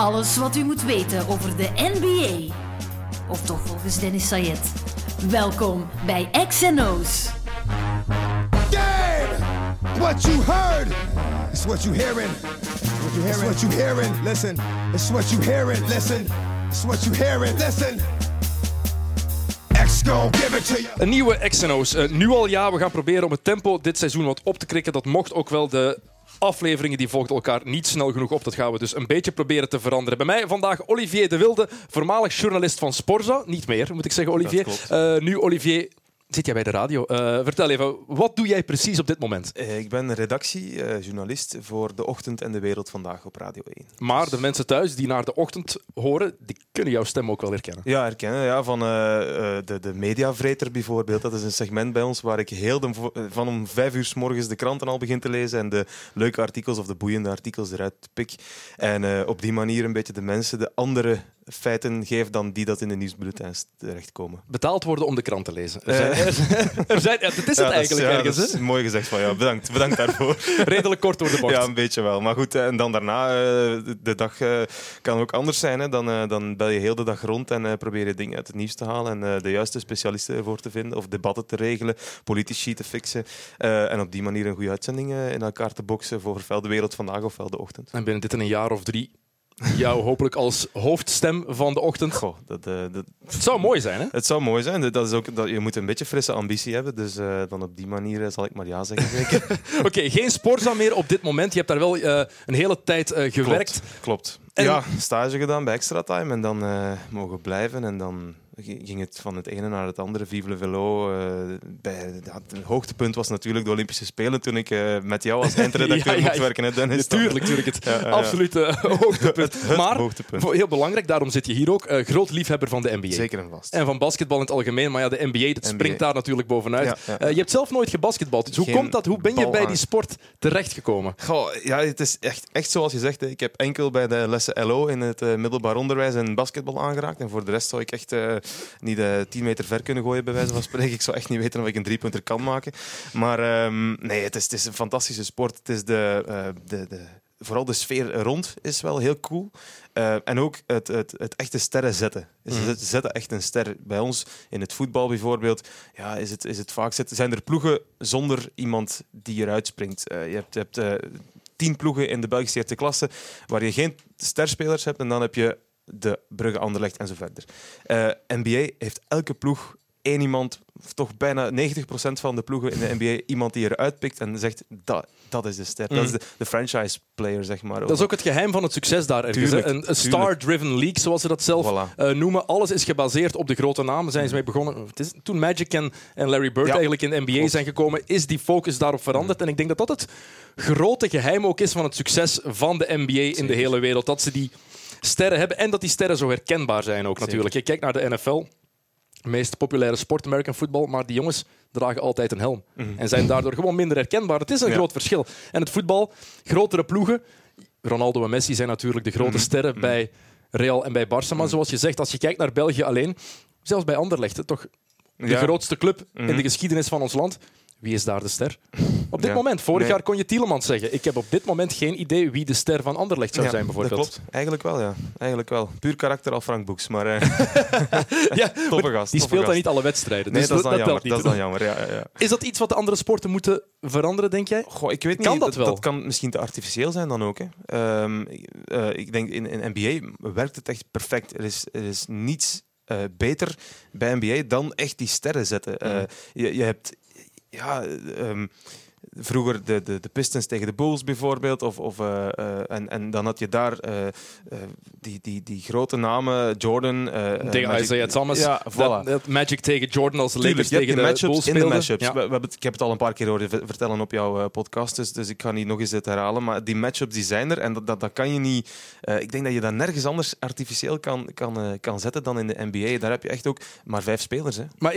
Alles wat u moet weten over de NBA. Of toch volgens Dennis Sayet. Welkom bij X&O's. Damn! What you heard is what you hearing. It's what you hearing. Listen. It's what you hearing. Listen. It's what you hearing. Listen. Een nieuwe X&O's. Nu al ja, we gaan proberen om het tempo dit seizoen wat op te krikken. Dat mocht ook wel de afleveringen die volgden elkaar niet snel genoeg op. Dat gaan we dus een beetje proberen te veranderen. Bij mij vandaag Olivier de Wilde, voormalig journalist van Sporza. Niet meer, moet ik zeggen, Olivier. Nu Olivier... Zit jij bij de radio? Vertel even, wat doe jij precies op dit moment? Ik ben redactiejournalist voor De Ochtend en De Wereld Vandaag op Radio 1. Maar de mensen thuis die naar De Ochtend horen, die kunnen jouw stem ook wel herkennen. Ja, herkennen. Ja, van de mediavreter bijvoorbeeld. Dat is een segment bij ons waar ik van om 5 uur 's morgens de kranten al begin te lezen en de leuke artikels of de boeiende artikels eruit pik. En op die manier een beetje de mensen, de andere... feiten geef dan die dat in de nieuwsbulletins terechtkomen. Betaald worden om de krant te lezen. Dat is het eigenlijk ergens. Dat is mooi gezegd van jou. Bedankt daarvoor. Redelijk kort door de bocht. Ja, een beetje wel. Maar goed, en dan daarna, de dag kan ook anders zijn. Hè. Dan bel je heel de dag rond en probeer je dingen uit het nieuws te halen en de juiste specialisten ervoor te vinden of debatten te regelen, politici te fixen en op die manier een goede uitzending in elkaar te boksen voor ofwel De Wereld Vandaag ofwel De Ochtend. En binnen dit in een jaar of 3... jou hopelijk als hoofdstem van De Ochtend. Goh, het zou mooi zijn, hè? Het zou mooi zijn. Dat is ook, je moet een beetje frisse ambitie hebben, dus dan op die manier zal ik maar ja zeggen. Oké, geen Sporza meer op dit moment. Je hebt daar wel een hele tijd gewerkt. Klopt. En... ja, stage gedaan bij Extra Time en dan mogen blijven en dan... ging het van het ene naar het andere, vive le vélo. Het hoogtepunt was natuurlijk de Olympische Spelen, toen ik met jou als eindredacteur mocht werken. Hè, Dennis? Tuurlijk. Absoluut hoogtepunt. Maar hoogtepunt. Heel belangrijk, daarom zit je hier ook. Groot liefhebber van de NBA. Zeker en vast. En van basketbal in het algemeen, maar ja, de NBA springt daar natuurlijk bovenuit. Ja. Je hebt zelf nooit gebasketbald, dus hoe komt dat? Hoe ben je bij die sport terechtgekomen? Goh, ja, het is echt zoals je zegt. Ik heb enkel bij de lessen LO in het middelbaar onderwijs en basketbal aangeraakt. En voor de rest zou ik echt... niet 10 meter ver kunnen gooien, bij wijze van spreken. Ik zou echt niet weten of ik een 3-punter kan maken. Maar nee, het is een fantastische sport. Het is vooral de sfeer rond is wel heel cool. En ook het echte sterren zetten. Ze zetten echt een ster. Bij ons in het voetbal bijvoorbeeld is het vaak zijn er ploegen zonder iemand die eruit springt. Je hebt 10 ploegen in de Belgische eerste klasse waar je geen sterspelers hebt en dan heb je de Brugge, Anderlecht en zo verder. NBA heeft elke ploeg één iemand, of toch bijna 90% van de ploegen in de NBA, iemand die eruit pikt en zegt, dat is de ster. Dat is de franchise player, zeg maar. Dat is ook het geheim van het succes daar ergens. Een star-driven league, zoals ze dat zelf noemen. Alles is gebaseerd op de grote namen. Zijn ze mee begonnen. Toen Magic en Larry Bird eigenlijk in de NBA zijn gekomen, is die focus daarop veranderd. En ik denk dat dat het grote geheim ook is van het succes van de NBA in de hele wereld. Dat ze die sterren hebben en dat die sterren zo herkenbaar zijn ook natuurlijk. Je kijkt naar de NFL, de meest populaire sport, American football, maar die jongens dragen altijd een helm en zijn daardoor gewoon minder herkenbaar. Het is een groot verschil. En het voetbal, grotere ploegen, Ronaldo en Messi zijn natuurlijk de grote sterren bij Real en bij Barça, maar zoals je zegt, als je kijkt naar België alleen, zelfs bij Anderlecht, hè, toch de grootste club in de geschiedenis van ons land. Wie is daar de ster? Op dit moment. Vorig jaar kon je Tielemans zeggen. Ik heb op dit moment geen idee wie de ster van Anderlecht zou zijn, bijvoorbeeld. Dat klopt. Eigenlijk wel. Puur karakter al Frank Boeks, maar... toffe gast. Die speelt dan niet alle wedstrijden. Nee, dus dat is dan jammer. Ja. Is dat iets wat de andere sporten moeten veranderen, denk jij? Goh, ik weet niet. Kan dat wel? Dat kan misschien te artificieel zijn dan ook. Hè. Ik denk, in NBA werkt het echt perfect. Er is niets beter bij NBA dan echt die sterren zetten. Je hebt... vroeger de Pistons tegen de Bulls bijvoorbeeld. En dan had je daar die grote namen, Jordan... tegen Isaiah Thomas. Ja, voilà. Dat Magic tegen Jordan als de Lakers tegen de Bulls speelden. Ik heb het al een paar keer horen vertellen op jouw podcast, dus ik ga niet nog eens dit herhalen. Maar die matchups die zijn er en dat kan je niet... ik denk dat je dat nergens anders artificieel kan zetten dan in de NBA. Daar heb je echt ook maar 5 spelers. Hè. Maar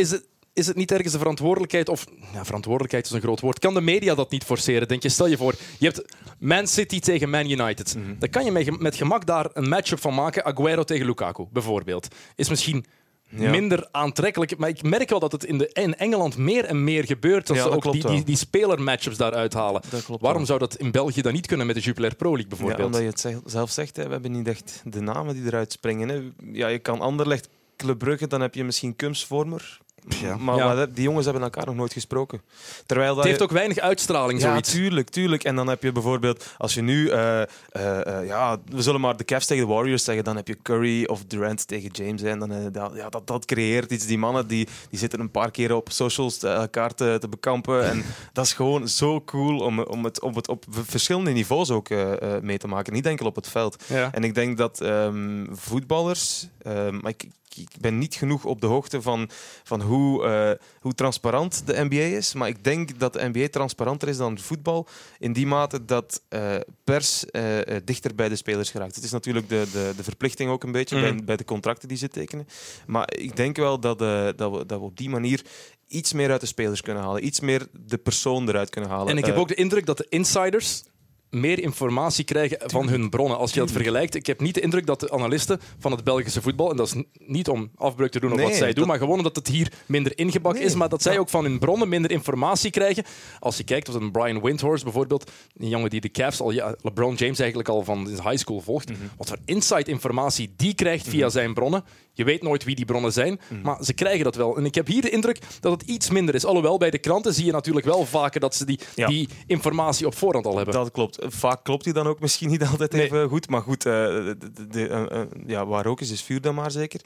is het niet ergens de verantwoordelijkheid, of ja, verantwoordelijkheid is een groot woord, kan de media dat niet forceren, denk je? Stel je voor, je hebt Man City tegen Man United. Daar kan je met gemak daar een matchup van maken. Aguero tegen Lukaku, bijvoorbeeld. Is misschien minder aantrekkelijk. Maar ik merk wel dat het in Engeland meer en meer gebeurt. Dat ze dat ook die spelermatchups daaruit halen. Waarom zou dat in België dan niet kunnen met de Jupiler Pro League bijvoorbeeld? Ja, omdat je het zelf zegt, hè, we hebben niet echt de namen die eruit springen. Hè. Ja, je kan Anderlecht, Club Brugge, dan heb je misschien Kumsvormer. Ja. Maar die jongens hebben elkaar nog nooit gesproken. Terwijl het heeft ook weinig uitstraling, zoiets. Ja, tuurlijk. En dan heb je bijvoorbeeld, als je nu... we zullen maar de Cavs tegen de Warriors zeggen, dan heb je Curry of Durant tegen James. En dan, dat creëert iets. Die mannen die zitten een paar keer op socials elkaar te bekampen. En dat is gewoon zo cool om het op verschillende niveaus ook mee te maken. Niet enkel op het veld. Ja. En ik denk dat voetballers... Ik ben niet genoeg op de hoogte van hoe transparant de NBA is. Maar ik denk dat de NBA transparanter is dan voetbal. In die mate dat pers dichter bij de spelers geraakt. Het is natuurlijk de verplichting ook een beetje bij de contracten die ze tekenen. Maar ik denk wel dat we op die manier iets meer uit de spelers kunnen halen. Iets meer de persoon eruit kunnen halen. En ik heb ook de indruk dat de insiders... meer informatie krijgen van hun bronnen. Als je dat vergelijkt, ik heb niet de indruk dat de analisten van het Belgische voetbal, en dat is niet om afbreuk te doen op wat zij doen, maar gewoon omdat het hier minder ingebakken is, maar dat zij ook van hun bronnen minder informatie krijgen. Als je kijkt op een Brian Windhorst bijvoorbeeld, een jongen die de Cavs, LeBron James eigenlijk al van de high school volgt, wat voor insight-informatie die krijgt via zijn bronnen. Je weet nooit wie die bronnen zijn, maar ze krijgen dat wel. En ik heb hier de indruk dat het iets minder is. Alhoewel, bij de kranten zie je natuurlijk wel vaker dat ze die informatie op voorhand al hebben. Dat klopt. Vaak klopt die dan ook misschien niet altijd even goed. Maar goed, waar ook is vuur dan maar zeker.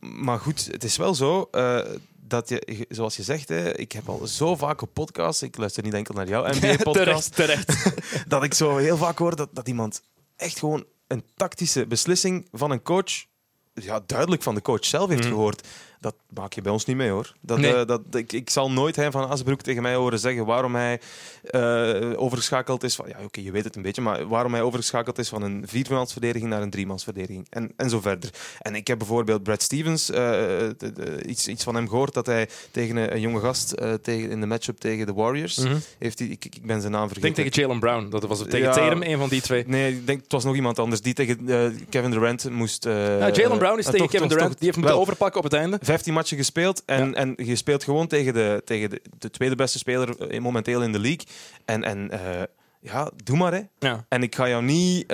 Maar goed, het is wel zo... dat je, zoals je zegt, hè, ik heb al zo vaak op podcasts... Ik luister niet enkel naar jouw NBA-podcast. terecht. Dat ik zo heel vaak hoor dat iemand echt gewoon een tactische beslissing van een coach... duidelijk van de coach zelf heeft gehoord. Dat maak je bij ons niet mee, hoor. Ik zal nooit Hein van Asbroek tegen mij horen zeggen waarom hij overgeschakeld is van... Ja, oké, je weet het een beetje, maar waarom hij overgeschakeld is van een viermansverdediging naar een driemansverdediging. En zo verder. En ik heb bijvoorbeeld Brad Stevens, iets van hem gehoord dat hij tegen een jonge gast in de matchup tegen de Warriors... heeft hij, ik ben zijn naam vergeten. Ik denk tegen Jaylen Brown. Dat was tegen Tatum, een van die twee. Nee, ik denk het was nog iemand anders die tegen Kevin Durant moest... Jaylen Brown is tegen Kevin Durant. Die heeft moeten overpakken op het einde. 15 matchen gespeeld en je speelt gewoon tegen de tweede beste speler momenteel in de league. En doe maar, hè. Ja. En ik ga jou niet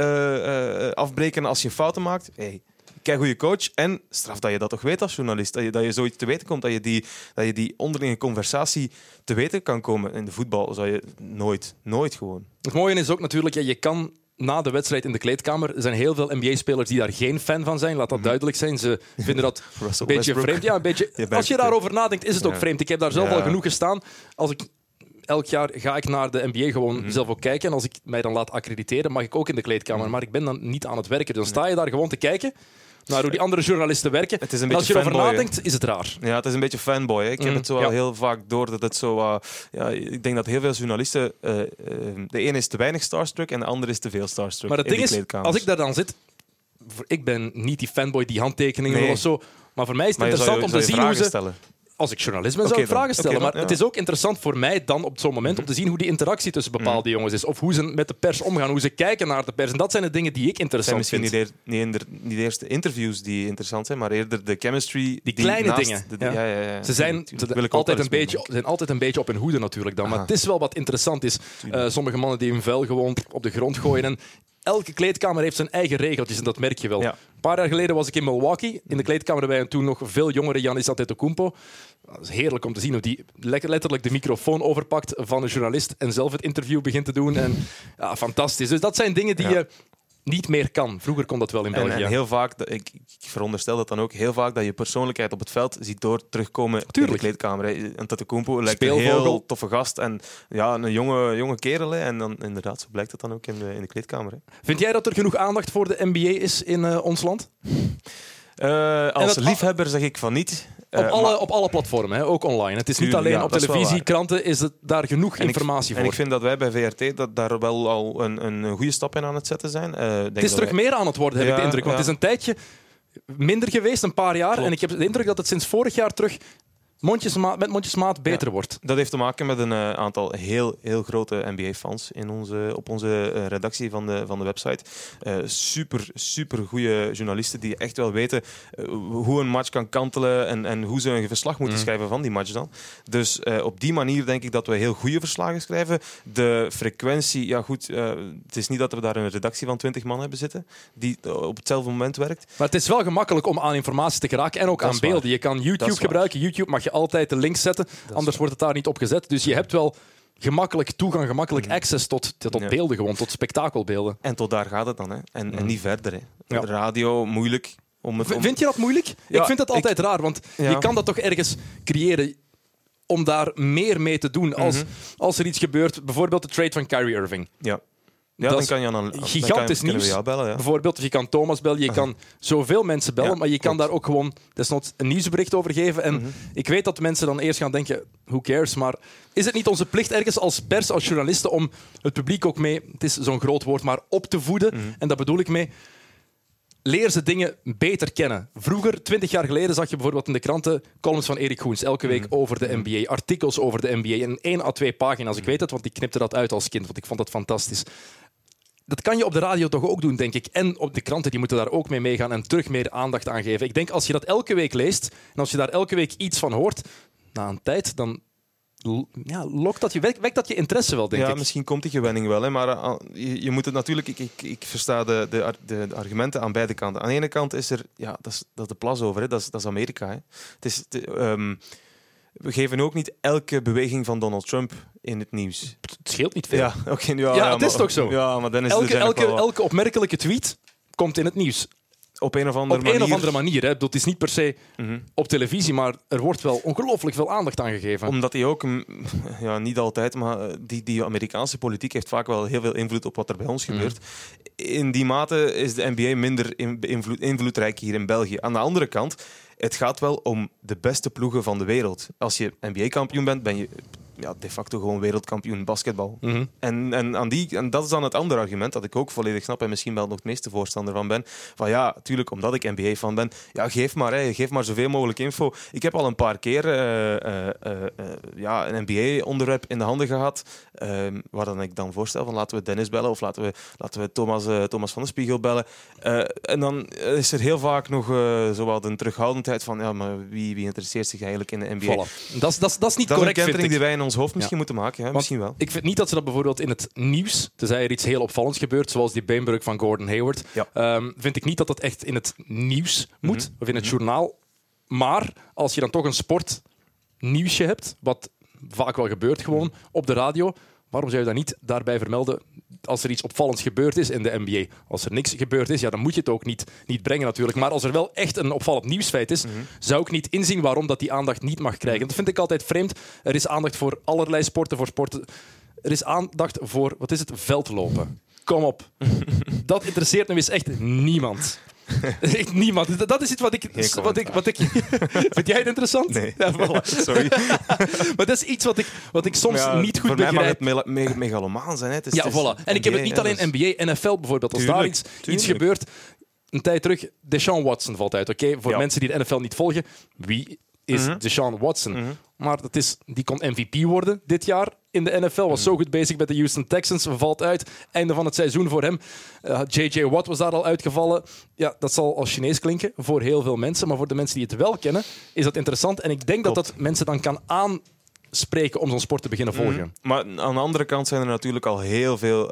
afbreken als je fouten maakt. Hey, kijk, goede coach. En straf dat je dat toch weet als journalist. Dat je zoiets te weten komt. Dat je die onderlinge conversatie te weten kan komen. In de voetbal zou je nooit gewoon. Het mooie is ook natuurlijk, je kan... Na de wedstrijd in de kleedkamer zijn heel veel NBA-spelers die daar geen fan van zijn. Laat dat duidelijk zijn. Ze vinden dat een beetje vreemd. Ja, een beetje... Als je daarover nadenkt, is het ook vreemd. Ik heb daar zelf al genoeg gestaan. Elk jaar ga ik naar de NBA gewoon zelf ook kijken. En als ik mij dan laat accrediteren, mag ik ook in de kleedkamer. Maar ik ben dan niet aan het werken. Dan sta je daar gewoon te kijken naar hoe die andere journalisten werken. Het is een als je erover nadenkt, is het raar. Ja, het is een beetje fanboy. Hè? Ik heb het zo al heel vaak door. Dat het zo, ik denk dat heel veel journalisten... de ene is te weinig starstruck en de andere is te veel starstruck. Maar het ding is, als ik daar dan zit... Ik ben niet die fanboy die handtekeningen wil of zo. Maar voor mij is het interessant om te zien hoe ze... Stellen. Als ik journalist ben, zou ik vragen stellen. Maar het is ook interessant voor mij dan op zo'n moment om te zien hoe die interactie tussen bepaalde jongens is. Of hoe ze met de pers omgaan, hoe ze kijken naar de pers. En dat zijn de dingen die ik interessant vind. Niet eerst de interviews die interessant zijn, maar eerder de chemistry. Die kleine naast dingen. Ze zijn altijd een beetje op hun hoede natuurlijk dan. Maar het is wel wat interessant is. Sommige mannen die hun vuil gewoon op de grond gooien. En elke kleedkamer heeft zijn eigen regeltjes en dat merk je wel. Ja. Een paar jaar geleden was ik in Milwaukee. In de kleedkamer bij een toen nog veel jongere Giannis Antetokounmpo. Dat is heerlijk om te zien hoe die letterlijk de microfoon overpakt van een journalist en zelf het interview begint te doen. En, fantastisch. Dus dat zijn dingen die je niet meer kan. Vroeger kon dat wel in België. En heel vaak, ik veronderstel dat dan ook, heel vaak dat je persoonlijkheid op het veld ziet terugkomen in de kleedkamer. Antetokounmpo lijkt een heel toffe gast en een jonge kerel. Hè. En dan, inderdaad, zo blijkt dat dan ook in de kleedkamer. Hè. Vind jij dat er genoeg aandacht voor de NBA is in ons land? Als liefhebber zeg ik van niet. Op alle platformen, hè? Ook online. Het is niet alleen op televisie, kranten, is het daar genoeg informatie voor. En ik vind dat wij bij VRT daar wel al een goede stap in aan het zetten zijn. Het is terug meer aan het worden, heb ik de indruk. Want het is een tijdje minder geweest, een paar jaar. Klopt. En ik heb de indruk dat het sinds vorig jaar terug met mondjesmaat beter wordt. Dat heeft te maken met een aantal heel grote NBA-fans op onze redactie van de website. Super goede journalisten die echt wel weten hoe een match kan kantelen en hoe ze een verslag moeten schrijven van die match dan. Dus op die manier denk ik dat we heel goede verslagen schrijven. De frequentie, het is niet dat we daar een redactie van 20 man hebben zitten die op hetzelfde moment werkt. Maar het is wel gemakkelijk om aan informatie te geraken en ook aan beelden. Je kan YouTube gebruiken. YouTube mag je altijd de link zetten, anders wordt het daar niet op gezet. Dus je hebt wel gemakkelijk toegang, gemakkelijk access tot beelden, gewoon, tot spektakelbeelden. En tot daar gaat het dan, hè? En niet verder. Hè? Ja. Radio, moeilijk. Vind je dat moeilijk? Ja, ik vind dat altijd raar, want je kan dat toch ergens creëren om daar meer mee te doen als er iets gebeurt. Bijvoorbeeld de trade van Kyrie Irving. Ja. Ja, dat dan kan je gigantisch nieuws. Bijvoorbeeld, je kan Thomas bellen, je kan zoveel mensen bellen, maar je kan daar ook gewoon desnoods een nieuwsbericht over geven. En ik weet dat mensen dan eerst gaan denken, who cares, maar is het niet onze plicht ergens als pers, als journalisten, om het publiek ook mee, het is zo'n groot woord, maar op te voeden? En dat bedoel ik mee, leer ze dingen beter kennen. Vroeger, 20 jaar geleden, zag je bijvoorbeeld in de kranten columns van Erik Goens, elke week over de NBA, artikels over de NBA, in 1 à 2 pagina's. Ik weet het, want ik knipte dat uit als kind, want ik vond dat fantastisch. Dat kan je op de radio toch ook doen, denk ik. En op de kranten, die moeten daar ook mee meegaan en terug meer aandacht aan geven. Ik denk, als je dat elke week leest en als je daar elke week iets van hoort, na een tijd, dan wekt dat je interesse wel, denk ik. Ja, misschien komt die gewenning wel. Hè, maar je moet het natuurlijk... Ik versta de argumenten aan beide kanten. Aan de ene kant is er... Ja, dat is de plas over. Hè. Dat is Amerika. Hè. Het is... We geven ook niet elke beweging van Donald Trump in het nieuws. Het scheelt niet veel. Ja, het is toch zo. Ja, maar dan is elke opmerkelijke tweet komt in het nieuws. Op een of andere manier. Hè. Het is niet per se op televisie, maar er wordt wel ongelooflijk veel aandacht aan gegeven. Omdat hij ook, niet altijd, maar die Amerikaanse politiek heeft vaak wel heel veel invloed op wat er bij ons gebeurt. In die mate is de NBA minder invloedrijk hier in België. Aan de andere kant, het gaat wel om de beste ploegen van de wereld. Als je NBA-kampioen bent, ben je de facto gewoon wereldkampioen basketbal. En dat is dan het andere argument dat ik ook volledig snap en misschien wel nog het meeste voorstander van ben. Van ja, tuurlijk, omdat ik NBA-fan ben. Ja, geef maar zoveel mogelijk info. Ik heb al een paar keer een NBA-onderwerp in de handen gehad. Waar dan ik dan voorstel van laten we Dennis bellen of laten we Thomas van de Spiegel bellen. En dan is er heel vaak nog zowel een terughoudendheid van maar wie interesseert zich eigenlijk in de NBA? Voilà. Dat is niet correct, vind ik. Die wij in ons hoofd misschien moeten maken. Hè? Misschien wel. Ik vind niet dat ze dat bijvoorbeeld in het nieuws, tenzij er iets heel opvallends gebeurt, zoals die beenbreuk van Gordon Hayward, vind ik niet dat dat echt in het nieuws moet, of in het journaal. Maar als je dan toch een sportnieuwsje hebt, wat vaak wel gebeurt gewoon, op de radio, waarom zou je dat niet daarbij vermelden als er iets opvallends gebeurd is in de NBA? Als er niks gebeurd is, dan moet je het ook niet brengen natuurlijk. Maar als er wel echt een opvallend nieuwsfeit is, zou ik niet inzien waarom dat die aandacht niet mag krijgen. Dat vind ik altijd vreemd. Er is aandacht voor allerlei sporten, voor sporten. Er is aandacht voor, veldlopen. Kom op. Dat interesseert nu eens echt niemand. Echt niemand. Dat is iets wat ik vind jij het interessant? Nee. Ja, voilà. Sorry. Maar dat is iets wat ik soms niet goed begrijp. Voor mij mag het megalomaan zijn. Hè. Het is, voilà. En NBA, ik heb het niet alleen NBA, NFL bijvoorbeeld. Als daar iets gebeurt, een tijd terug, Deshaun Watson valt uit. Oké? Voor mensen die de NFL niet volgen, wie is Deshaun Watson? Maar die kon MVP worden dit jaar in de NFL. Was zo goed bezig met de Houston Texans. Valt uit. Einde van het seizoen voor hem. J.J. Watt was daar al uitgevallen. Ja, dat zal als Chinees klinken voor heel veel mensen. Maar voor de mensen die het wel kennen, is dat interessant. En ik denk dat mensen dan kan aanspreken om zo'n sport te beginnen volgen. Maar aan de andere kant zijn er natuurlijk al heel veel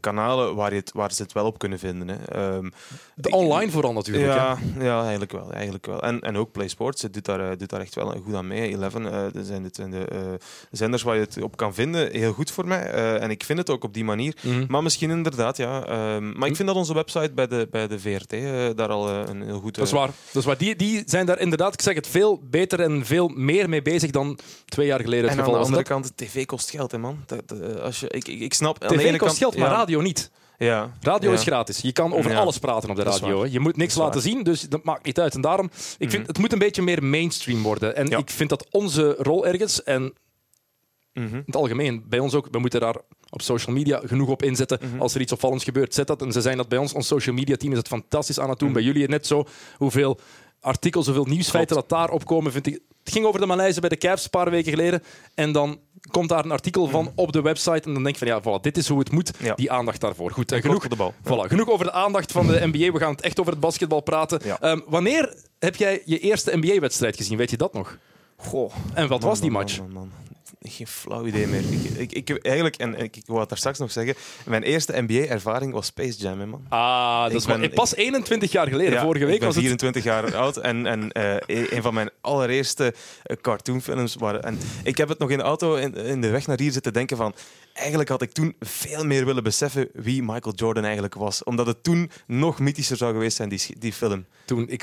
kanalen waar ze het wel op kunnen vinden. Hè. Online vooral natuurlijk. Ja, eigenlijk wel. En ook Play Sports doet daar echt wel goed aan mee. 11 zijn de zenders waar je het op kan vinden. Heel goed voor mij. En ik vind het ook op die manier. Maar misschien inderdaad, maar ik vind dat onze website bij de VRT daar al een heel goed... Dat is waar. Die zijn daar inderdaad, ik zeg het, veel beter en veel meer mee bezig dan 2 jaar geleden het geval was. Aan de andere kant, tv kost geld, hè, man. Ik snap... TV kost geld, maar radio niet. Ja. Radio is gratis. Je kan over alles praten op de radio. Je moet niks laten zien, dus dat maakt niet uit. En daarom, ik vind, het moet een beetje meer mainstream worden. En ik vind dat onze rol ergens, en in het algemeen, bij ons ook, we moeten daar op social media genoeg op inzetten. Als er iets opvallends gebeurt, zet dat. En ze zijn dat bij ons social media team is het fantastisch aan het doen. Bij jullie net zo. Hoeveel artikel, zoveel nieuwsfeiten dat daarop komen, vind ik... Het ging over de malaise bij de Cavs een paar weken geleden. En dan komt daar een artikel van op de website. En dan denk je van, ja, voilà, dit is hoe het moet. Ja. Die aandacht daarvoor. Goed, en genoeg, de bal. Voilà, genoeg over de aandacht van de NBA. We gaan het echt over het basketbal praten. Ja. Wanneer heb jij je eerste NBA-wedstrijd gezien? Weet je dat nog? Goh. En wat was die match? Geen flauw idee meer. Ik wou het daar straks nog zeggen. Mijn eerste NBA-ervaring was Space Jam, hè, man. Ah, dat is pas 21 jaar geleden. Ja, vorige week was het... 24 jaar oud en een van mijn allereerste cartoonfilms waren. En ik heb het nog in de auto in de weg naar hier zitten denken van... Eigenlijk had ik toen veel meer willen beseffen wie Michael Jordan eigenlijk was. Omdat het toen nog mythischer zou geweest zijn, die film.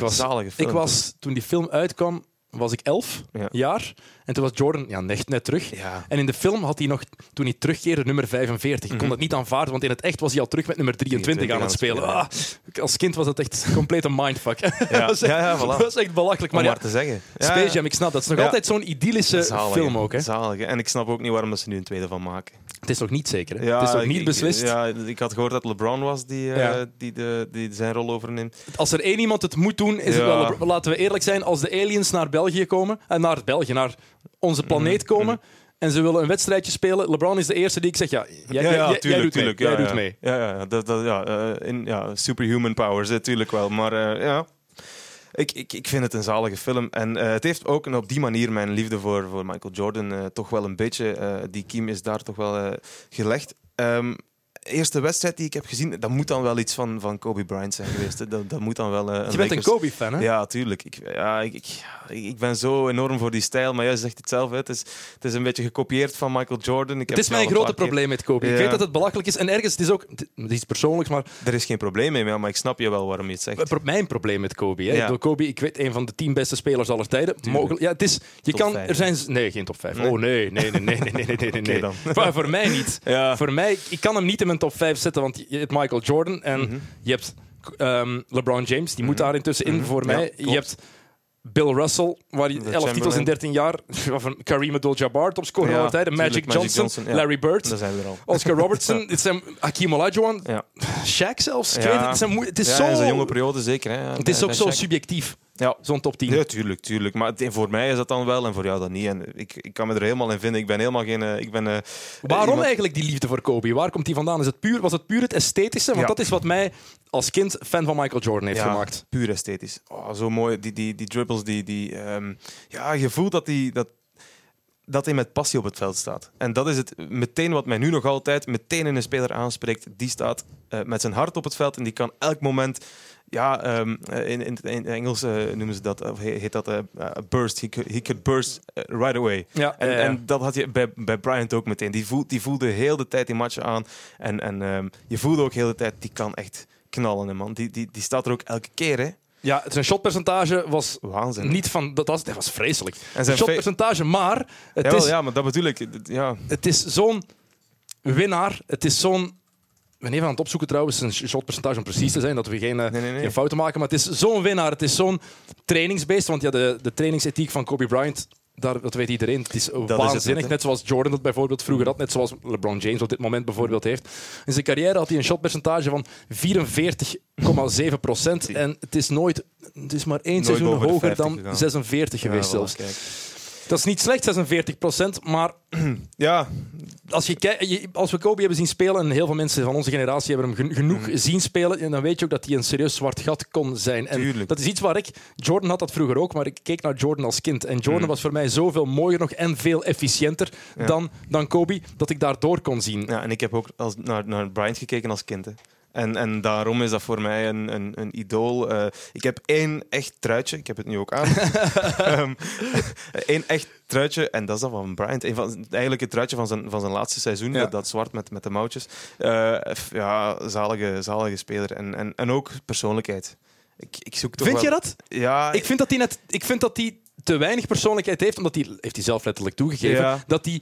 Zalige film. Toen die film uitkwam... was ik 11 jaar. En toen was Jordan net terug. Ja. En in de film had hij nog, toen hij terugkeerde, nummer 45. Ik kon dat niet aanvaarden, want in het echt was hij al terug met nummer 23 aan het spelen. Ah, als kind was dat echt compleet een mindfuck. Ja. Dat was echt belachelijk. Maar te zeggen. Ja. Space Jam, ik snap dat. Het is nog altijd zo'n idyllische film ook. Hè. Zalige. En ik snap ook niet waarom dat ze nu een tweede van maken. Het is nog niet zeker. Hè? Ja, het is nog niet beslist. Ik had gehoord dat LeBron was die zijn rol overneemt. Als er één iemand het moet doen, is het wel LeBron. Laten we eerlijk zijn, als de aliens naar België komen, naar onze planeet komen, en ze willen een wedstrijdje spelen. LeBron is de eerste die ik zeg, jij doet mee. Superhuman powers, natuurlijk wel. Maar ik vind het een zalige film. En het heeft ook op die manier mijn liefde voor Michael Jordan toch wel een beetje... die kiem is daar toch wel gelegd. Eerste wedstrijd die ik heb gezien, dat moet dan wel iets van Kobe Bryant zijn geweest. Hè. Dat moet dan wel je bent een Kobe-fan, hè? Ja, tuurlijk. Ik ben zo enorm voor die stijl, maar jij zegt het zelf. Hè. Het is een beetje gekopieerd van Michael Jordan. Het is mijn grote probleem met Kobe. Ja. Ik weet dat het belachelijk is. En ergens, het is ook iets persoonlijks, maar... Er is geen probleem mee, maar ik snap je wel waarom je het zegt. Mijn probleem met Kobe. Hè. Ja. Kobe, ik weet, een van de 10 beste spelers aller tijden. Mogelijk. Ja, het is... Je top kan... 5. Er zijn... Nee, geen top 5. Nee. Oh, nee. Okay, voor mij niet. Ja. Voor mij, ik kan hem niet in mijn top 5 zetten, want je hebt Michael Jordan en je hebt LeBron James, die moet daar intussen in voor mij. Ja, je hebt Bill Russell, waar 11 titels in 13 jaar, Kareem Abdul-Jabbar, topscorer alle tijden, Magic Johnson, Larry Bird, dat zijn we al. Oscar Robertson, Hakeem Olajuwon, Shaq zelfs. Het is een jonge periode zeker. Hè? Het is ook zo subjectief. Ja. Zo'n top 10. Ja, tuurlijk. Maar voor mij is dat dan wel en voor jou dan niet. En ik kan me er helemaal in vinden. Ik ben helemaal geen... Waarom eigenlijk die liefde voor Kobe? Waar komt die vandaan? Was het puur het esthetische? Want dat is wat mij als kind fan van Michael Jordan heeft gemaakt. Puur esthetisch. Oh, zo mooi. Die dribbles, je voelt dat die... Dat hij met passie op het veld staat. En dat is het meteen wat mij nu nog altijd meteen in een speler aanspreekt. Die staat met zijn hart op het veld en die kan elk moment... Ja, in Engels noemen ze dat, of heet dat burst. He could burst right away. Ja, en dat had je bij Bryant ook meteen. Die voelde heel de tijd die match aan. En je voelde ook heel de tijd, die kan echt knallen, hè, man. Die staat er ook elke keer, hè. Ja, zijn shotpercentage was waanzinnig. Dat was vreselijk. Zijn shotpercentage, maar... maar dat bedoel ik. Het is zo'n winnaar. Het is zo'n... We zijn even aan het opzoeken trouwens, een shotpercentage om precies te zijn, dat we geen fouten maken. Maar het is zo'n winnaar, het is zo'n trainingsbeest. Want de trainingsethiek van Kobe Bryant, dat weet iedereen. Het is waanzinnig, net zoals Jordan dat bijvoorbeeld vroeger had, net zoals LeBron James op dit moment bijvoorbeeld heeft. In zijn carrière had hij een shotpercentage van 44,7%. En het is maar één seizoen hoger dan 46 geweest zelfs. Kijk. Dat is niet slecht, 46%, maar als we Kobe hebben zien spelen, en heel veel mensen van onze generatie hebben hem genoeg zien spelen, en dan weet je ook dat hij een serieus zwart gat kon zijn. En dat is iets waar Jordan had dat vroeger ook, maar ik keek naar Jordan als kind. En Jordan was voor mij zoveel mooier nog en veel efficiënter dan Kobe, dat ik daardoor kon zien. Ja, en ik heb ook naar Bryant gekeken als kind, hè. En daarom is dat voor mij een idool. Ik heb één echt truitje. Ik heb het nu ook aan. Eén echt truitje. En dat is dat van Bryant. Eigenlijk het truitje van zijn laatste seizoen. Ja. Dat zwart met de mouwtjes. Zalige speler. En ook persoonlijkheid. Ik zoek toch. Vind je dat? Ja. Ik vind dat hij te weinig persoonlijkheid heeft. Omdat hij, heeft hij zelf letterlijk toegegeven, dat hij...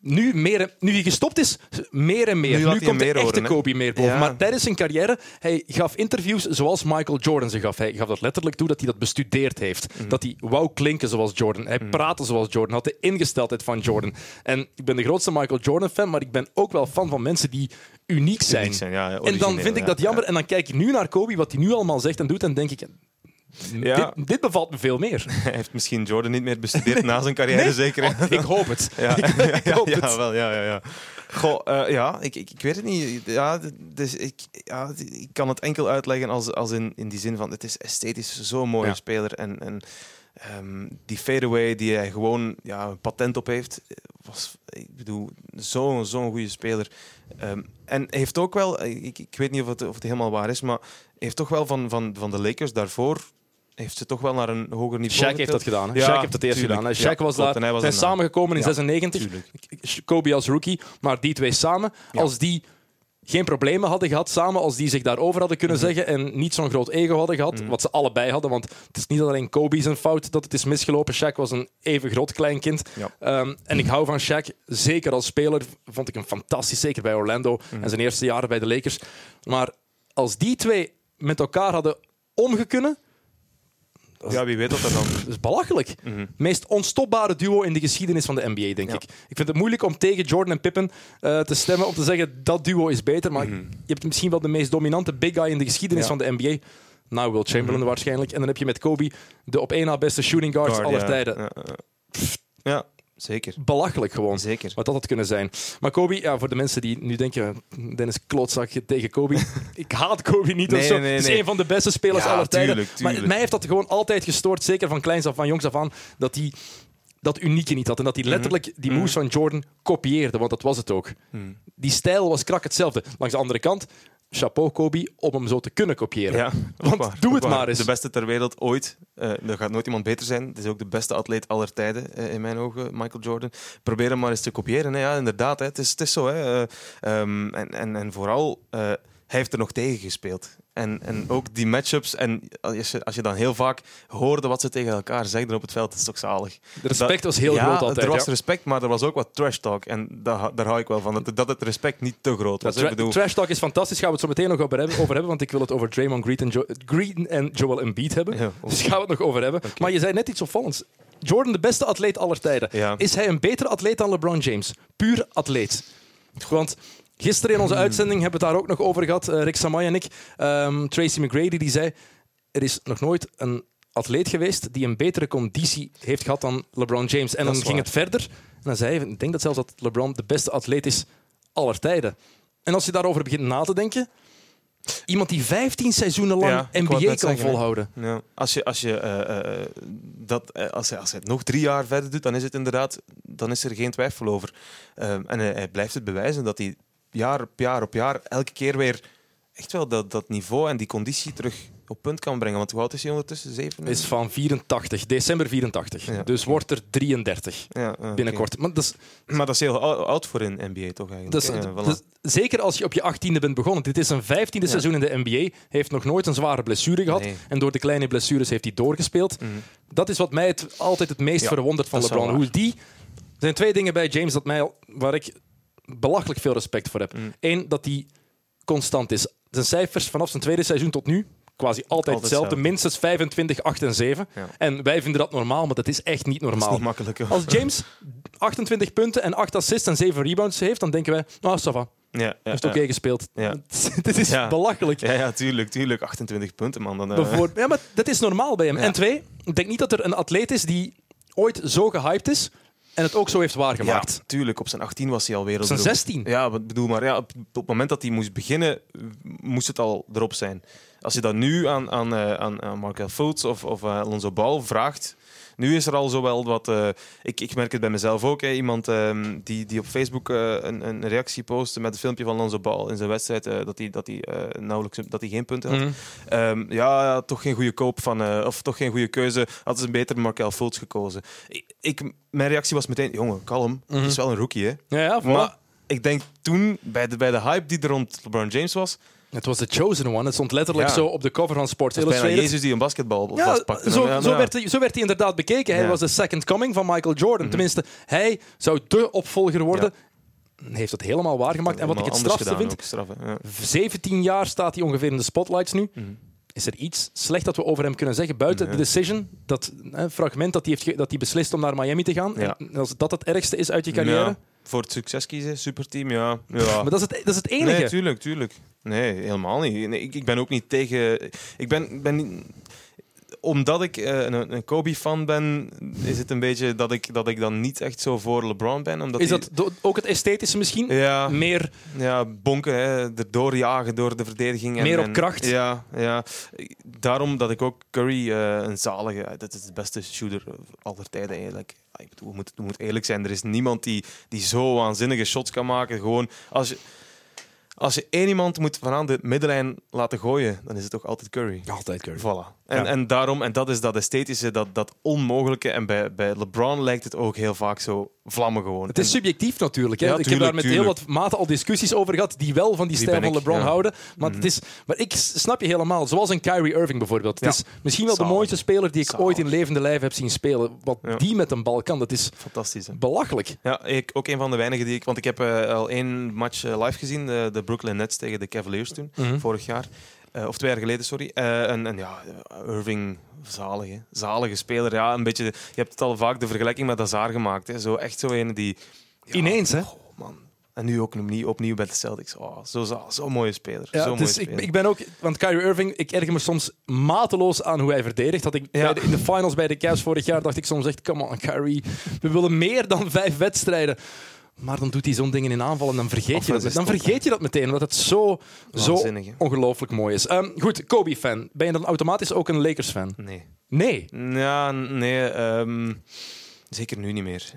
Nu hij gestopt is, meer en meer. Nu komt de echte Kobe meer boven. Ja. Maar tijdens zijn carrière, hij gaf interviews zoals Michael Jordan ze gaf. Hij gaf dat letterlijk toe dat hij dat bestudeerd heeft. Dat hij wou klinken zoals Jordan. Hij praatte zoals Jordan. Had de ingesteldheid van Jordan. En ik ben de grootste Michael Jordan-fan, maar ik ben ook wel fan van mensen die uniek zijn. En dan vind ik dat jammer. En dan kijk ik nu naar Kobe, wat hij nu allemaal zegt en doet, en denk ik... Ja. Dit bevalt me veel meer. Hij heeft misschien Jordan niet meer bestudeerd na zijn carrière, zeker. Oh, ik hoop het. Ja. Ik hoop het. Goh, ja, ik weet het niet. Ja, dus ik kan het enkel uitleggen als in die zin van... Het is esthetisch zo'n mooie speler. En die fadeaway die hij gewoon een patent op heeft... was, ik bedoel, zo'n goede speler. En heeft ook wel... Ik weet niet of het helemaal waar is, maar... heeft toch wel van de Lakers daarvoor... heeft ze toch wel naar een hoger niveau Shaq heeft dat gedaan. Ja, Shaq heeft dat eerst gedaan. Shaq was daar. Ze zijn samengekomen in 1996. Kobe als rookie. Maar die twee samen, als die geen problemen hadden gehad samen, als die zich daarover hadden kunnen zeggen en niet zo'n groot ego hadden gehad, wat ze allebei hadden, want het is niet alleen Kobe zijn fout dat het is misgelopen. Shaq was een even groot kleinkind. Ja. En ik hou van Shaq. Zeker als speler vond ik hem fantastisch. Zeker bij Orlando en zijn eerste jaren bij de Lakers. Maar als die twee met elkaar hadden omgekunnen... Ja, wie weet wat dat dan... Dat is belachelijk. Het meest onstopbare duo in de geschiedenis van de NBA, denk ik. Ik vind het moeilijk om tegen Jordan en Pippen te stemmen, om te zeggen dat duo is beter, maar je hebt misschien wel de meest dominante big guy in de geschiedenis van de NBA. Nou, Will Chamberlain waarschijnlijk. En dan heb je met Kobe de op één na beste shooting guards aller tijden. Ja. Zeker. Belachelijk gewoon. Zeker. Wat dat had kunnen zijn. Maar Kobe, voor de mensen die nu denken, Dennis klootzak tegen Kobe. Ik haat Kobe niet of zo. Nee, het is een van de beste spelers aller tijden. Tuurlijk. Maar mij heeft dat gewoon altijd gestoord, zeker van kleins af aan, jongs af aan, dat hij dat unieke niet had. En dat hij letterlijk die moves van Jordan kopieerde, want dat was het ook. Die stijl was krak hetzelfde. Langs de andere kant, chapeau Kobe, om hem zo te kunnen kopiëren. Ja, want doe het maar eens. De beste ter wereld ooit. Er gaat nooit iemand beter zijn. Het is ook de beste atleet aller tijden, in mijn ogen, Michael Jordan. Probeer hem maar eens te kopiëren. Hè. Ja, inderdaad. Hè. Het is zo. Hè. En vooral, hij heeft er nog tegen gespeeld. En ook die matchups. En als je dan heel vaak hoorde wat ze tegen elkaar zegden op het veld, dat is toch zalig. De respect was heel groot altijd. Er was respect, maar er was ook wat trash talk. En daar hou ik wel van. Dat het respect niet te groot was. Trash talk is fantastisch. Gaan we het zo meteen nog over hebben. Want ik wil het over Draymond Green en Joel Embiid hebben. Ja, dus gaan we het nog over hebben. Okay. Maar je zei net iets opvallends. Jordan, de beste atleet aller tijden. Ja. Is hij een betere atleet dan LeBron James? Puur atleet. Want... Gisteren in onze uitzending hebben we het daar ook nog over gehad, Rick Samay en ik. Tracy McGrady die zei, er is nog nooit een atleet geweest die een betere conditie heeft gehad dan LeBron James. En dan ging het verder. En dan zei hij, ik denk dat zelfs dat LeBron de beste atleet is aller tijden. En als je daarover begint na te denken... Iemand die 15 seizoenen lang NBA kan volhouden. Ja. Als hij het nog 3 jaar verder doet, dan is het inderdaad, dan is er geen twijfel over. En hij blijft het bewijzen dat hij jaar op jaar op jaar elke keer weer echt wel dat niveau en die conditie terug op punt kan brengen. Want hoe oud is hij ondertussen? 7? Is van 84, december 84. Ja. Dus wordt er 33 binnenkort. Maar dat is heel oud voor in NBA, toch eigenlijk? Zeker als je op je 18e bent begonnen. Dit is zijn 15e seizoen in de NBA. Hij heeft nog nooit een zware blessure gehad. Nee. En door de kleine blessures heeft hij doorgespeeld. Dat is wat mij altijd het meest verwondert van LeBron. Er zijn 2 dingen bij James waar ik belachelijk veel respect voor heb. Eén, dat hij constant is. Zijn cijfers vanaf zijn 2e seizoen tot nu... quasi altijd hetzelfde, minstens 25, 8 en 7. Ja. En wij vinden dat normaal, maar dat is echt niet normaal. Dat is niet makkelijk, hoor. Als James 28 punten en 8 assists en 7 rebounds heeft, dan denken wij, nou, ça va. Hij heeft oké gespeeld. Ja. Dit is belachelijk. Ja, tuurlijk. 28 punten, man. Dan, Ja, maar dat is normaal bij hem. Ja. En 2, ik denk niet dat er een atleet is die ooit zo gehyped is en het ook zo heeft waargemaakt. Ja, tuurlijk. Op zijn 18 was hij al wereldberoemd. Op zijn 16? Ja, bedoel maar. Ja, op het moment dat hij moest beginnen, moest het al erop zijn. Als je dat nu aan Markel Fultz of Lonzo Ball vraagt... Nu is er al zowel wat... Ik merk het bij mezelf ook. Hè, iemand die op Facebook een reactie postte met een filmpje van Lonzo Ball in zijn wedstrijd, dat hij geen punten had. Toch geen goede koop van... Of toch geen goede keuze. Had ze een beter Markel Fultz gekozen. Mijn reactie was meteen... Jongen, kalm. Het is wel een rookie, hè. Ja, voilà. Maar ik denk toen, bij de hype die er rond LeBron James was... Het was The Chosen One. Het stond letterlijk zo op de cover van Sports Illustrated. Bijna Jezus die een basketbal vastpakte. Zo werd hij inderdaad bekeken. Hij was de second coming van Michael Jordan. Tenminste, hij zou de opvolger worden. Hij heeft dat helemaal waargemaakt. En wat ik het strafste vind... 17 jaar staat hij ongeveer in de spotlights nu. Is er iets slecht dat we over hem kunnen zeggen? Buiten de decision, dat fragment dat hij beslist om naar Miami te gaan. Ja. En als dat het ergste is uit je carrière... Ja. Voor het succes kiezen, superteam, Maar dat is het enige. Nee, tuurlijk. Nee, helemaal niet. Nee, ik ben ook niet tegen... Ik ben niet... omdat ik een Kobe-fan ben, is het een beetje dat ik dan niet echt zo voor LeBron ben. Omdat is dat ook het esthetische misschien? Ja, meer... ja, bonken, hè, erdoor jagen door de verdediging. Meer op kracht. Ja. Daarom dat ik ook Curry een zalige... Dat is de beste shooter aller tijden eigenlijk. Ik bedoel, we moeten eerlijk zijn. Er is niemand die zo waanzinnige shots kan maken. Gewoon als je één iemand moet vanaan de middenlijn laten gooien, dan is het toch altijd Curry. Altijd Curry. Voilà. En daarom, en dat is dat esthetische, dat onmogelijke. En bij LeBron lijkt het ook heel vaak zo vlammen gewoon. Het is subjectief natuurlijk. Hè? Ja, tuurlijk, ik heb daar met heel wat maten al discussies over gehad die wel van die stijl van LeBron houden. Maar, het is, maar ik snap je helemaal. Zoals een Kyrie Irving bijvoorbeeld. Het is misschien wel de mooiste speler die ik ooit in levende lijf heb zien spelen. Wat die met een bal kan, dat is fantastisch, hè? Belachelijk. Ja, ik, ook een van de weinigen die ik... Want ik heb al één match live gezien. De Brooklyn Nets tegen de Cavaliers toen, vorig jaar. Of 2 jaar geleden, sorry. Irving, zalige speler. Ja, een beetje, je hebt het al vaak de vergelijking met Hazard gemaakt. Hè. Echt zo een die... Ja, ineens, hè? Oh, man. En nu ook opnieuw bij de Celtics. Oh, zo'n mooie speler. Ja, mooie speler. Ik ben ook... Want Kyrie Irving, ik erger me soms mateloos aan hoe hij verdedigt. Dat ik in de finals bij de Cavs vorig jaar dacht ik soms echt... Come on, Kyrie. We willen meer dan 5 wedstrijden. Maar dan doet hij zo'n dingen in aanval en dan vergeet je dat meteen. Omdat het zo ongelooflijk mooi is. Goed, Kobe-fan. Ben je dan automatisch ook een Lakers-fan? Nee? Ja, nee. Zeker nu niet meer.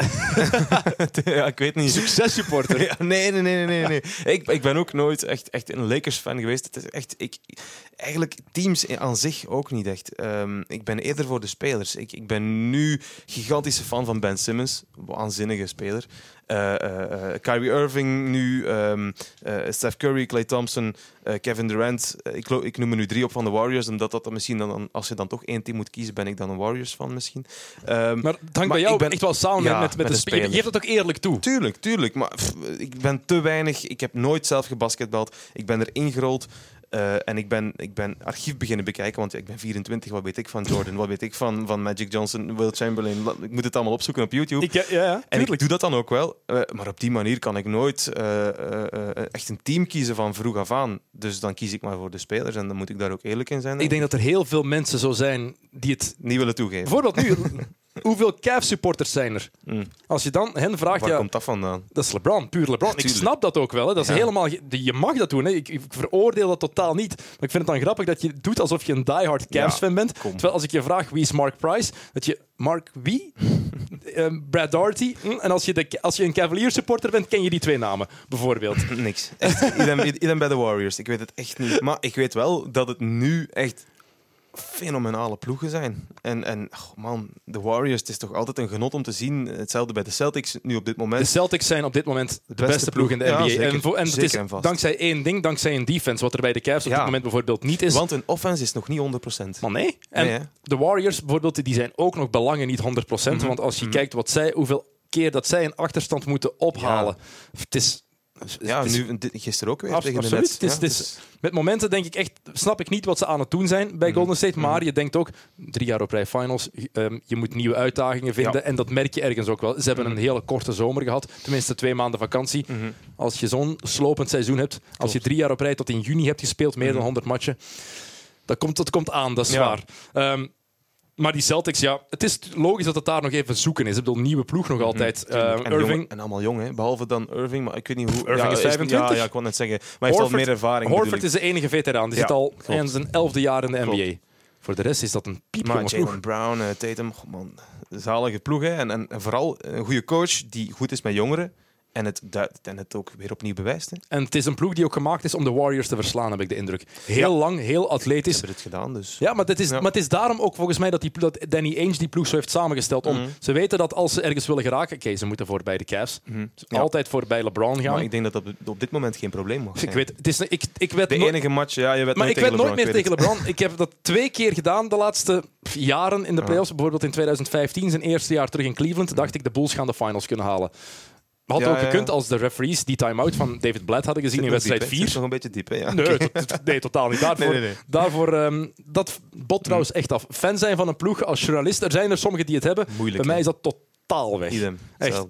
Ja, ik weet niet. Succes-supporter. Ja, nee. Ik ben ook nooit echt een Lakers-fan geweest. Het is echt... Eigenlijk teams aan zich ook niet echt. Ik ben eerder voor de spelers. Ik ben nu gigantische fan van Ben Simmons. Waanzinnige speler. Kyrie Irving nu, Steph Curry, Klay Thompson, Kevin Durant. Ik noem er nu 3 op van de Warriors, omdat dat misschien dan, als je dan toch één team moet kiezen, ben ik dan een Warriors fan misschien. Maar het hangt bij jou echt wel samen met de speler. Je geeft dat ook eerlijk toe. Tuurlijk. Maar ik ben te weinig. Ik heb nooit zelf gebasketbald. Ik ben er ingerold. En ik ben archief beginnen bekijken, want ik ben 24, wat weet ik van Jordan, wat weet ik van Magic Johnson, Will Chamberlain, ik moet het allemaal opzoeken op YouTube. En ik doe dat dan ook wel, maar op die manier kan ik nooit echt een team kiezen van vroeg af aan. Dus dan kies ik maar voor de spelers en dan moet ik daar ook eerlijk in zijn. Dan. Ik denk dat er heel veel mensen zo zijn die het niet willen toegeven. Bijvoorbeeld nu... Hoeveel Cavs-supporters zijn er? Als je dan hen vraagt... Waar komt dat vandaan? Dat is LeBron, puur LeBron. Ik snap dat ook wel. Hè. Dat is helemaal... Je mag dat doen. Hè. Ik veroordeel dat totaal niet. Maar ik vind het dan grappig dat je doet alsof je een diehard Cavs-fan bent. Kom. Terwijl als ik je vraag wie is Mark Price, dat je... Mark wie? Brad Daugherty. En als je een Cavaliers-supporter bent, ken je die 2 namen, bijvoorbeeld. Niks. Idem bij de Warriors. Ik weet het echt niet. Maar ik weet wel dat het nu echt... fenomenale ploegen zijn. De Warriors, het is toch altijd een genot om te zien. Hetzelfde bij de Celtics nu op dit moment. De Celtics zijn op dit moment de beste ploeg in de NBA. Zeker, en dankzij één ding, dankzij een defense, wat er bij de Cavs op dit moment bijvoorbeeld niet is. Want een offense is nog niet 100%. Maar nee. En de Warriors bijvoorbeeld, die zijn ook nog belangen niet 100%. Want als je kijkt hoeveel keer dat zij een achterstand moeten ophalen. Ja. Het is... Ja, nu, gisteren ook weer tegen de Nets. Het is, met momenten denk ik echt, snap ik niet wat ze aan het doen zijn bij Golden State, maar je denkt ook, 3 jaar op rij finals, je moet nieuwe uitdagingen vinden en dat merk je ergens ook wel. Ze hebben een hele korte zomer gehad, tenminste 2 maanden vakantie. Als je zo'n slopend seizoen hebt, als je 3 jaar op rij tot in juni hebt gespeeld, meer dan 100 matchen, dat komt aan, dat is waar. Maar die Celtics, het is logisch dat het daar nog even zoeken is. Ik bedoel, nieuwe ploeg nog altijd. Irving. En allemaal jong, hè? Behalve dan Irving, maar ik weet niet hoe... Irving is 25. Ja, ik kon net zeggen. Maar hij heeft al meer ervaring. Horford is de enige veteraan. Die zit al in zijn 11e jaar in de NBA. Voor de rest is dat een piepjonge ploeg. Jaylen Brown, Tatum, zalige ploeg. Hè? En vooral een goede coach die goed is met jongeren. En het ook weer opnieuw bewijst. Hè? En het is een ploeg die ook gemaakt is om de Warriors te verslaan, heb ik de indruk. Heel lang, heel atletisch. Ze hebben het gedaan, dus. Ja, maar het is daarom ook volgens mij dat Danny Ainge die ploeg zo heeft samengesteld. Ze weten dat als ze ergens willen geraken... Ze moeten voorbij de Cavs. Altijd voorbij LeBron gaan. Maar ik denk dat op dit moment geen probleem mag zijn. Ik weet nooit meer tegen LeBron. Ik heb dat 2 keer gedaan de laatste jaren in de playoffs. Bijvoorbeeld in 2015, zijn eerste jaar terug in Cleveland, dacht ik de Bulls gaan de finals kunnen halen. Had ook gekund als de referees die time-out van David Blatt hadden gezien in wedstrijd 4. Dat is nog een beetje diep, hè? Ja. Nee, totaal niet. Daarvoor, dat bot trouwens echt af. Fan zijn van een ploeg als journalist, er zijn er sommigen die het hebben. Moeilijk, bij mij is dat totaal weg. Idem, echt.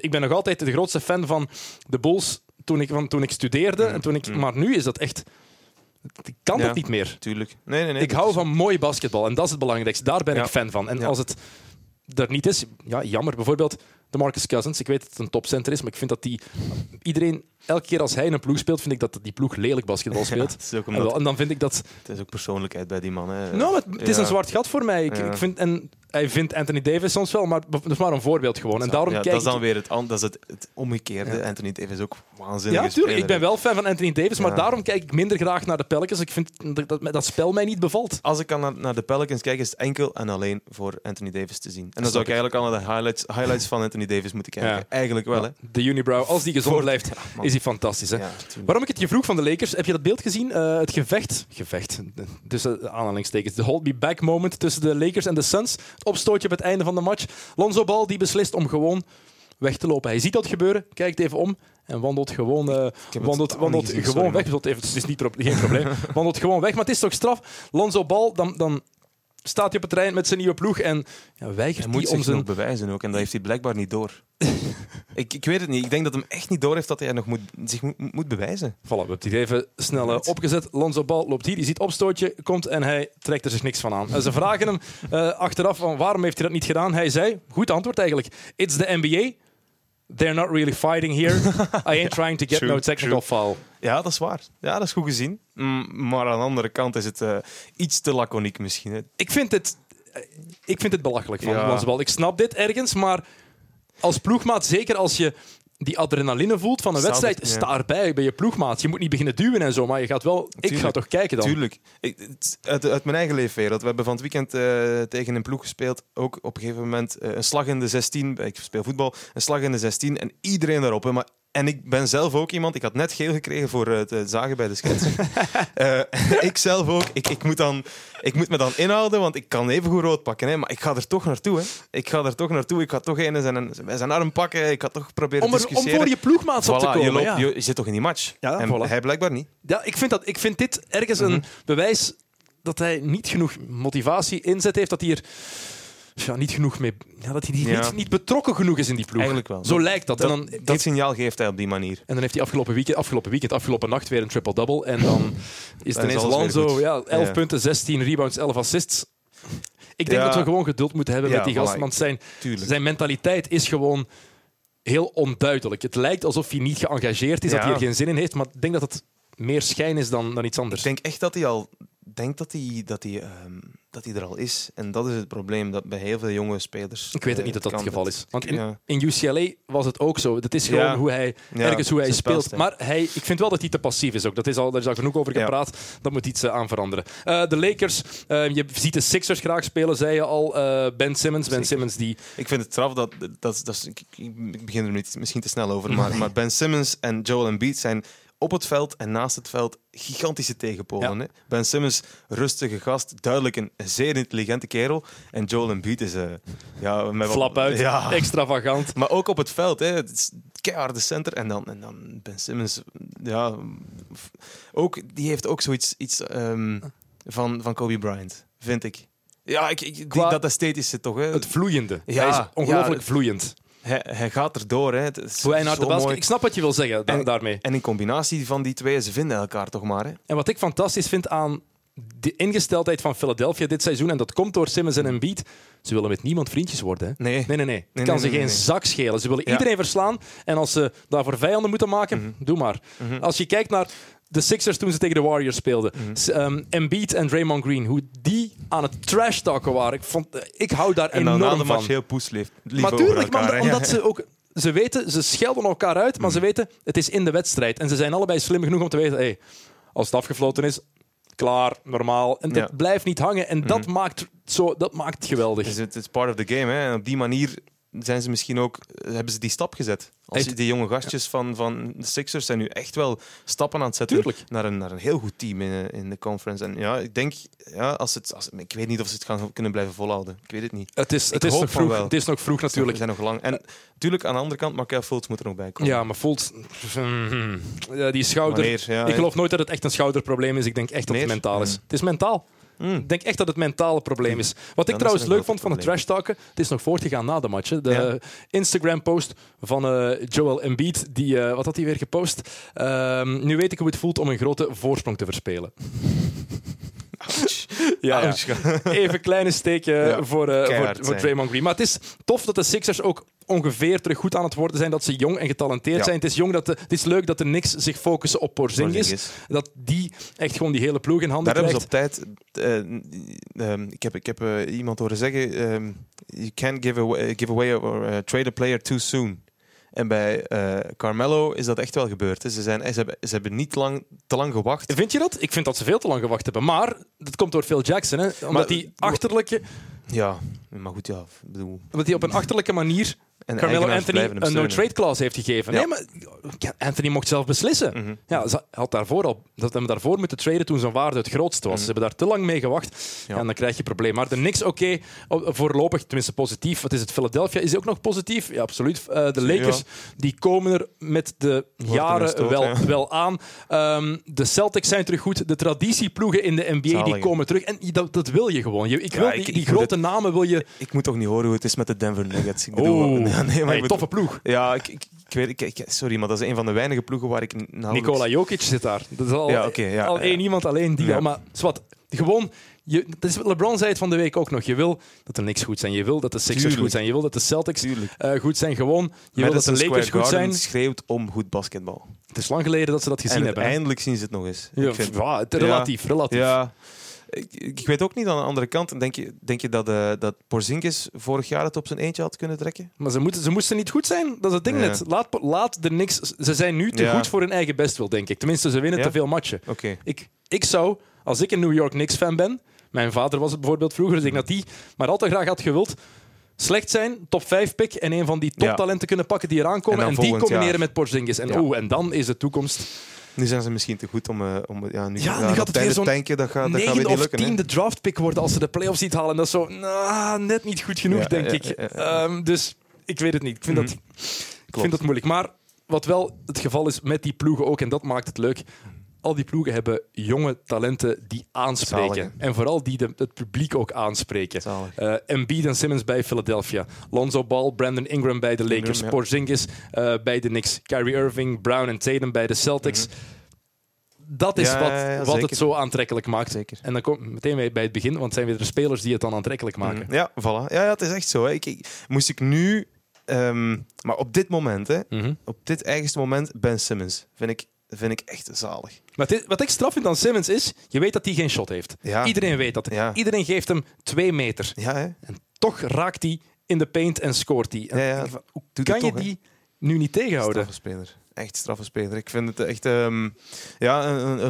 Ik ben nog altijd de grootste fan van de Bulls toen ik studeerde. En toen ik, maar nu is dat echt... Ik kan dat niet meer. Tuurlijk. Nee, ik hou van mooi basketbal en dat is het belangrijkste. Daar ben ik fan van. En als het er niet is, jammer. Bijvoorbeeld DeMarcus Cousins. Ik weet dat het een topcenter is, maar ik vind dat iedereen... Elke keer als hij in een ploeg speelt, vind ik dat die ploeg lelijk basketbal speelt. Ja, en dan vind ik dat... Het is ook persoonlijkheid bij die man. Hè. Nou, het is een zwart gat voor mij. Ik vind, en hij vindt Anthony Davis soms wel, maar dat is maar een voorbeeld gewoon. En daarom kijk dat is dan weer het omgekeerde. Ja. Anthony Davis is ook waanzinnig. Ja, tuurlijk. Ik ben wel fan van Anthony Davis, maar daarom kijk ik minder graag naar de Pelicans. Ik vind dat spel mij niet bevalt. Als ik naar de Pelicans kijk, is het enkel en alleen voor Anthony Davis te zien. En dan zou ik eigenlijk al naar de highlights van Anthony Davis moeten kijken. Ja. Eigenlijk wel, hè. De unibrow, als die gezond blijft... Man. Is hij fantastisch, hè? Ja, waarom ik het je vroeg van de Lakers, heb je dat beeld gezien? Het gevecht, tussen aanhalingstekens, de hold-me-back moment tussen de Lakers en de Suns. Het opstootje op het einde van de match. Lonzo Ball die beslist om gewoon weg te lopen. Hij ziet dat gebeuren, kijkt even om en wandelt gewoon, wandelt gewoon weg. Het is geen probleem. Wandelt gewoon weg, maar het is toch straf. Lonzo Ball, dan staat hij op het terrein met zijn nieuwe ploeg en weigert hij om zijn... bewijzen ook, en dat heeft hij blijkbaar niet door. Ik weet het niet. Ik denk dat hem echt niet door heeft dat hij nog zich moet bewijzen. Voilà, we hebben het hier even snel opgezet. Lonzo Ball loopt hier, je ziet opstootje, komt en hij trekt er zich niks van aan. En ze vragen hem achteraf van waarom heeft hij dat niet gedaan. Hij zei, goed antwoord eigenlijk, it's the NBA. They're not really fighting here. I ain't trying to get no technical foul. Ja, dat is waar. Ja, dat is goed gezien. Maar aan de andere kant is het iets te laconiek misschien. Hè. Ik vind het belachelijk van Lonzo Ball. Ik snap dit ergens, maar... Als ploegmaat, zeker als je die adrenaline voelt van een wedstrijd, sta erbij bij je ploegmaat. Je moet niet beginnen duwen en zo, maar je gaat wel... Tuurlijk. Ik ga toch kijken dan. Tuurlijk. Uit mijn eigen leefwereld. We hebben van het weekend tegen een ploeg gespeeld. Ook op een gegeven moment een slag in de 16. Ik speel voetbal. Een slag in de 16 en iedereen daarop. Hè, maar... En ik ben zelf ook iemand... Ik had net geel gekregen voor het zagen bij de schets. Ik zelf ook. Ik moet me dan inhouden, want ik kan even goed rood pakken. Hè, maar ik ga er toch naartoe. Hè. Ik ga toch zijn arm pakken. Ik ga toch proberen te discussiëren. Om voor je ploegmaats op te komen. Je zit toch in die match. Ja, en hij blijkbaar niet. Ja, ik vind dit ergens een bewijs dat hij niet genoeg motivatie inzet heeft. Dat hij hier... niet genoeg mee... dat hij niet betrokken genoeg is in die ploeg. Eigenlijk wel. Zo lijkt dat. En dan dat signaal geeft hij op die manier. En dan heeft hij afgelopen nacht weer een triple-double. En dan is het ineens Lonzo. 11 punten, 16 rebounds, 11 assists. Ik denk dat we gewoon geduld moeten hebben met die gast. Want zijn mentaliteit is gewoon heel onduidelijk. Het lijkt alsof hij niet geëngageerd is, dat hij er geen zin in heeft. Maar ik denk dat het meer schijn is dan iets anders. Ik denk echt dat hij al... dat hij er al is. En dat is het probleem dat bij heel veel jonge spelers... Ik weet het niet dat het geval is. Want in UCLA was het ook zo. Dat is gewoon hoe hij, ergens hoe hij speelt. Past, maar ik vind wel dat hij te passief is ook. Daar is al genoeg over gepraat. Ja. Dat moet iets aan veranderen. De Lakers. Je ziet de Sixers graag spelen, zei je al. Ben Simmons. Ben Simmons die... Ik vind het straf dat ik begin er misschien te snel over. Maar Ben Simmons en Joel Embiid zijn... op het veld en naast het veld gigantische tegenpolen. Ja. Ben Simmons, rustige gast, duidelijk een zeer intelligente kerel. En Joel Embiid is... flap uit, extravagant. Maar ook op het veld, hè. Het is keiharde center. En dan Ben Simmons, die heeft ook zoiets van Kobe Bryant, vind ik. Ja, dat esthetische toch. Hè. Het vloeiende. Ja, hij is ongelooflijk vloeiend. Hij gaat erdoor. Hè. Hoe hij naar de basket... Ik snap wat je wil zeggen daarmee. En in combinatie van die twee, ze vinden elkaar toch maar. Hè. En wat ik fantastisch vind aan de ingesteldheid van Philadelphia dit seizoen, en dat komt door Simmons en Embiid, ze willen met niemand vriendjes worden. Hè. Nee. Het kan ze geen zak schelen. Ze willen iedereen verslaan. En als ze daarvoor vijanden moeten maken, doe maar. Als je kijkt naar... de Sixers toen ze tegen de Warriors speelden. Embiid en Draymond Green, hoe die aan het trash-talken waren. Ik hou daar enorm van. En dan na de match heel poeslief over elkaar. Maar omdat ze ook... Ze weten, ze schelden elkaar uit, maar ze weten, het is in de wedstrijd. En ze zijn allebei slim genoeg om te weten, als het afgefloten is, klaar, normaal. En dat blijft niet hangen. En dat maakt het geweldig. Het is part of the game. Hè? En op die manier... hebben ze die stap gezet. Die jonge gastjes van de Sixers zijn nu echt wel stappen aan het zetten naar een heel goed team in de conference. En ik denk, ik weet niet of ze het gaan kunnen blijven volhouden. Ik weet het niet. Het is nog vroeg. Het is nog vroeg natuurlijk. Ze zijn nog lang. En natuurlijk, aan de andere kant, Markel Fultz moet er nog bij komen. Ja, maar Fultz... die schouder... Ik geloof nooit dat het echt een schouderprobleem is. Ik denk echt dat het mentaal is. Het is mentaal. Ik denk echt dat het mentale probleem is. Wat ik trouwens leuk vond van het trash talken, het is nog voortgegaan na de match. Hè. De Instagram-post van Joel Embiid, die, wat had hij weer gepost? Nu weet ik hoe het voelt om een grote voorsprong te verspelen. Ja, ja. Even een kleine steekje voor Draymond Green. Maar het is tof dat de Sixers ook ongeveer terug goed aan het worden zijn, dat ze jong en getalenteerd zijn. Het is leuk dat de Knicks zich focussen op Porzingis. Dat die echt gewoon die hele ploeg in handen krijgt. Daar hebben ze op tijd... Ik heb iemand horen zeggen... you can't give away or trade a player too soon. En bij Carmelo is dat echt wel gebeurd. Ze hebben niet te lang gewacht. Vind je dat? Ik vind dat ze veel te lang gewacht hebben. Maar dat komt door Phil Jackson. Hè? Omdat hij achterlijke... Ja, maar goed, ja. Bedoel... Omdat hij op een achterlijke manier en Carmelo Anthony een no-trade clause heeft gegeven. Ja. Nee, maar Anthony mocht zelf beslissen. Mm-hmm. Ja, ze hadden daarvoor moeten traden toen zijn waarde het grootste was. Mm-hmm. Ze hebben daar te lang mee gewacht. Ja. En dan krijg je problemen. Maar de Knicks, voorlopig, tenminste positief. Wat is het? Philadelphia is ook nog positief. Ja, absoluut. De Lakers die komen er met de jaren wel aan. De Celtics zijn terug goed. De traditieploegen in de NBA die komen terug. En dat wil je gewoon. Die grote namen wil je... Ik moet toch niet horen hoe het is met de Denver Nuggets. Ik bedoel... Ja, toffe ploeg. Ja, sorry, maar dat is een van de weinige ploegen waar ik... Nikola Jokic zit daar. Dat is al één iemand, alleen die. Ja. Maar zwart, gewoon... Dat is wat LeBron zei het van de week ook nog. Je wil dat de Knicks goed zijn. Je wil dat de Sixers goed zijn. Je wil dat de Celtics goed zijn. Gewoon, je wil dat de Lakers goed zijn. Het schreeuwt om goed basketbal. Het is lang geleden dat ze dat gezien hebben. Eindelijk zien ze het nog eens. Ja, relatief. Ja. Ik weet ook niet, aan de andere kant, denk je dat Porzingis vorig jaar het op zijn eentje had kunnen trekken? Maar ze moesten niet goed zijn, dat is het ding net. Laat de Knicks, ze zijn nu te goed voor hun eigen bestwil, denk ik. Tenminste, ze winnen te veel matchen. Okay. Ik zou, als ik een New York Knicks-fan ben, mijn vader was het bijvoorbeeld vroeger, dus ik dat die maar altijd graag had gewild, slecht zijn, top 5 pick en een van die toptalenten kunnen pakken die eraan komen en die combineren met Porzingis. En dan is de toekomst... Nu zijn ze misschien te goed nu gaat het weer zo'n negende of tiende draftpick worden als ze de playoffs niet halen. Dat is zo net niet goed genoeg, denk ik. Dus ik weet het niet. Ik vind dat moeilijk. Maar wat wel het geval is met die ploegen ook, en dat maakt het leuk, al die ploegen hebben jonge talenten die aanspreken. Zalig, en vooral die het publiek ook aanspreken. Embiid en Simmons bij Philadelphia. Lonzo Ball, Brandon Ingram bij de Lakers. Porzingis bij de Knicks. Kyrie Irving, Brown en Tatum bij de Celtics. Dat is wat het zo aantrekkelijk maakt. Zeker. En dan kom ik meteen bij het begin, want het zijn weer de spelers die het dan aantrekkelijk maken. Ja, voilà. Ja, het is echt zo. Hè. Moest ik nu... maar op dit moment, hè, op dit eigenste moment, Ben Simmons, vind ik echt zalig. Maar wat ik straf vind aan Simmons is, je weet dat hij geen shot heeft. Ja. Iedereen weet dat. Ja. Iedereen geeft hem 2 meter. Ja, hè? En toch raakt hij in de paint en scoort hij. Hoe kan je die nu niet tegenhouden? Straffe speler. Echt straffe speler. Ik vind het echt een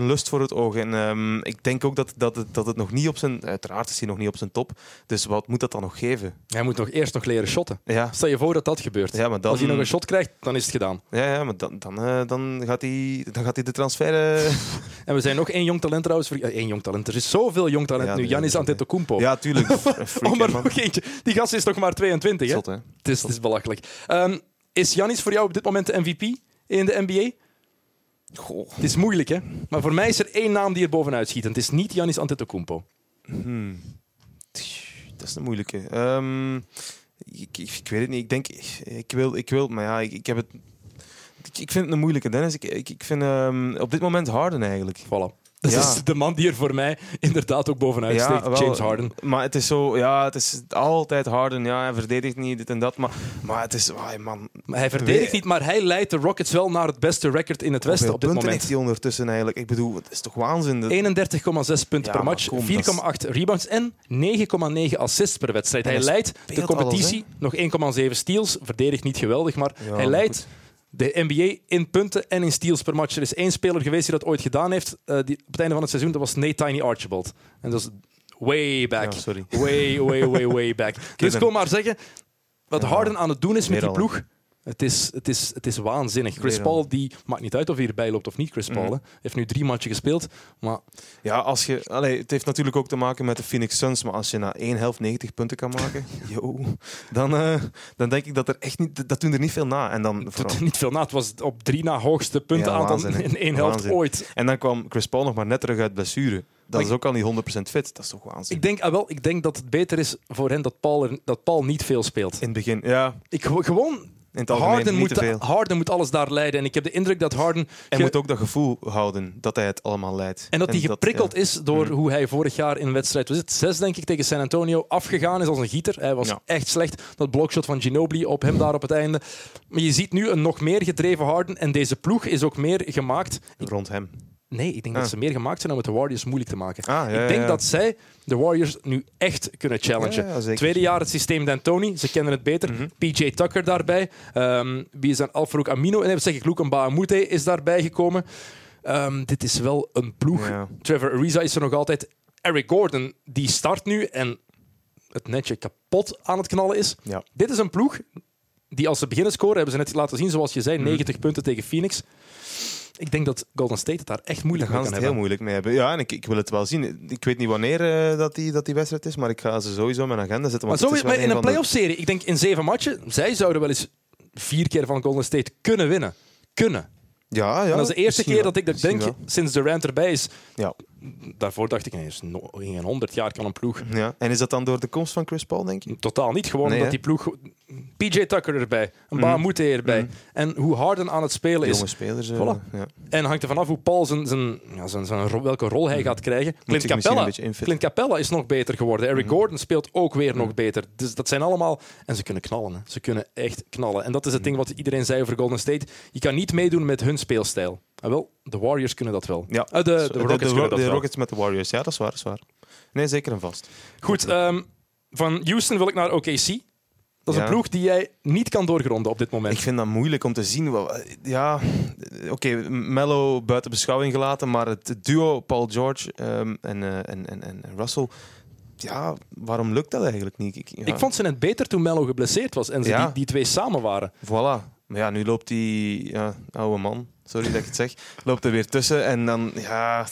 lust voor het oog. En ik denk ook dat het nog niet op zijn... Uiteraard is hij nog niet op zijn top. Dus wat moet dat dan nog geven? Hij moet eerst nog leren shotten. Ja. Stel je voor dat gebeurt. Ja, maar dan, als hij nog een shot krijgt, dan is het gedaan. Ja maar dan gaat hij de transfer... En we zijn nog 1 jong talent trouwens. Eén jong talent. Er is zoveel jong talent nu. Giannis Antetokounmpo. Ja, tuurlijk. Maar nog eentje. Die gast is nog maar 22. Hè? Zot, hè? Het is belachelijk. Is Giannis voor jou op dit moment de MVP? In de NBA? Goh. Het is moeilijk, hè? Maar voor mij is er 1 naam die er bovenuit schiet. En het is niet Giannis Antetokounmpo. Dat is een moeilijke. Ik weet het niet. Ik denk... Ik wil... Maar ja, ik heb het... Ik vind het een moeilijke, Dennis. Ik vind op dit moment Harden eigenlijk. Voilà. Dat is de man die er voor mij inderdaad ook bovenuit steekt. Wel, James Harden. Maar het is zo... Ja, het is altijd Harden. Ja, hij verdedigt niet, dit en dat. Maar het is... Oh, man. Maar hij verdedigt niet, maar hij leidt de Rockets wel naar het beste record in het Westen op dit moment. Heeft hij ondertussen eigenlijk? Ik bedoel, het is toch waanzin? 31,6 punten per match, 4,8 rebounds en 9,9 assists per wedstrijd. Hij leidt de competitie. Nog 1,7 steals. Verdedigt niet geweldig, maar hij leidt... De NBA in punten en in steals per match. Er is 1 speler geweest die dat ooit gedaan heeft. Die, op het einde van het seizoen, dat was Nate Tiny Archibald. En dat is way back. Oh, sorry. Way back. Dus ik wil maar zeggen, wat Harden aan het doen is met die ploeg, het is waanzinnig. Chris Paul, die maakt niet uit of hij erbij loopt of niet. Chris Paul heeft nu 3 matchen gespeeld. Maar... Ja, het heeft natuurlijk ook te maken met de Phoenix Suns. Maar als je na 1 helft 90 punten kan maken, dan denk ik dat er echt niet... Dat doen er niet veel na. En dan vooral... Niet veel na. Het was op 3 na hoogste puntenaantal in 1 helft ooit. En dan kwam Chris Paul nog maar net terug uit blessure. Dat is ook al niet 100% fit. Dat is toch waanzin. Ik denk dat het beter is voor hen dat Paul niet veel speelt. In het begin, ja. Harden moet alles daar leiden. En ik heb de indruk dat Harden... Hij moet ook dat gevoel houden dat hij het allemaal leidt. En dat hij geprikkeld is door hoe hij vorig jaar in wedstrijd... Was het 6, denk ik, tegen San Antonio afgegaan is als een gieter. Hij was echt slecht. Dat blokshot van Ginobili op hem daar op het einde. Maar je ziet nu een nog meer gedreven Harden. En deze ploeg is ook meer gemaakt... Rond hem. Nee, ik denk dat ze meer gemaakt zijn om het de Warriors moeilijk te maken. Ik denk dat zij de Warriors nu echt kunnen challengen. Tweede jaar het systeem D'Antoni, ze kennen het beter. PJ Tucker daarbij. Wie is dan? Al-Farouk Amino. En Luka Mbamute is daarbij gekomen. Dit is wel een ploeg. Ja. Trevor Ariza is er nog altijd. Eric Gordon, die start nu en het netje kapot aan het knallen is. Ja. Dit is een ploeg die als ze beginnen scoren, hebben ze net laten zien, zoals je zei, 90 punten tegen Phoenix. Ik denk dat Golden State het daar echt moeilijk mee kan hebben. Daar gaan ze het heel moeilijk mee hebben. Ja, en ik wil het wel zien. Ik weet niet wanneer dat die wedstrijd is, maar ik ga ze sowieso op mijn agenda zetten. Maar, maar in een playoff-serie, ik denk in 7 matchen, zij zouden wel eens 4 keer van Golden State kunnen winnen. Kunnen. Ja, ja. En dat is de eerste keer dat ik dat denk, sinds Durant erbij is. Ja. Daarvoor dacht ik, in 100 jaar kan een ploeg. Ja. En is dat dan door de komst van Chris Paul, denk je? Totaal niet. Gewoon omdat die ploeg... PJ Tucker erbij, een Mbamute erbij. En hoe Harden aan het spelen is. Jonge spelers. Voilà. Ja. En hangt er vanaf hoe Paul welke rol hij gaat krijgen. Clint Capella is nog beter geworden. Eric Gordon speelt ook weer nog beter. Dus dat zijn allemaal... En ze kunnen knallen. Hè. Ze kunnen echt knallen. En dat is het ding wat iedereen zei over Golden State. Je kan niet meedoen met hun speelstijl. Wel, de Warriors kunnen dat wel. Ja. De Rockets met de Warriors. Ja, dat is waar. Nee, zeker en vast. Goed, van Houston wil ik naar OKC. Dat is een ploeg die jij niet kan doorgronden op dit moment. Ik vind dat moeilijk om te zien. Ja, oké, Melo buiten beschouwing gelaten, maar het duo Paul George en Russell... Ja, waarom lukt dat eigenlijk niet? Ik vond ze net beter toen Melo geblesseerd was en ze die twee samen waren. Voilà. Maar ja, nu loopt die oude man... Sorry dat ik het zeg. Loopt er weer tussen en dan... Ja,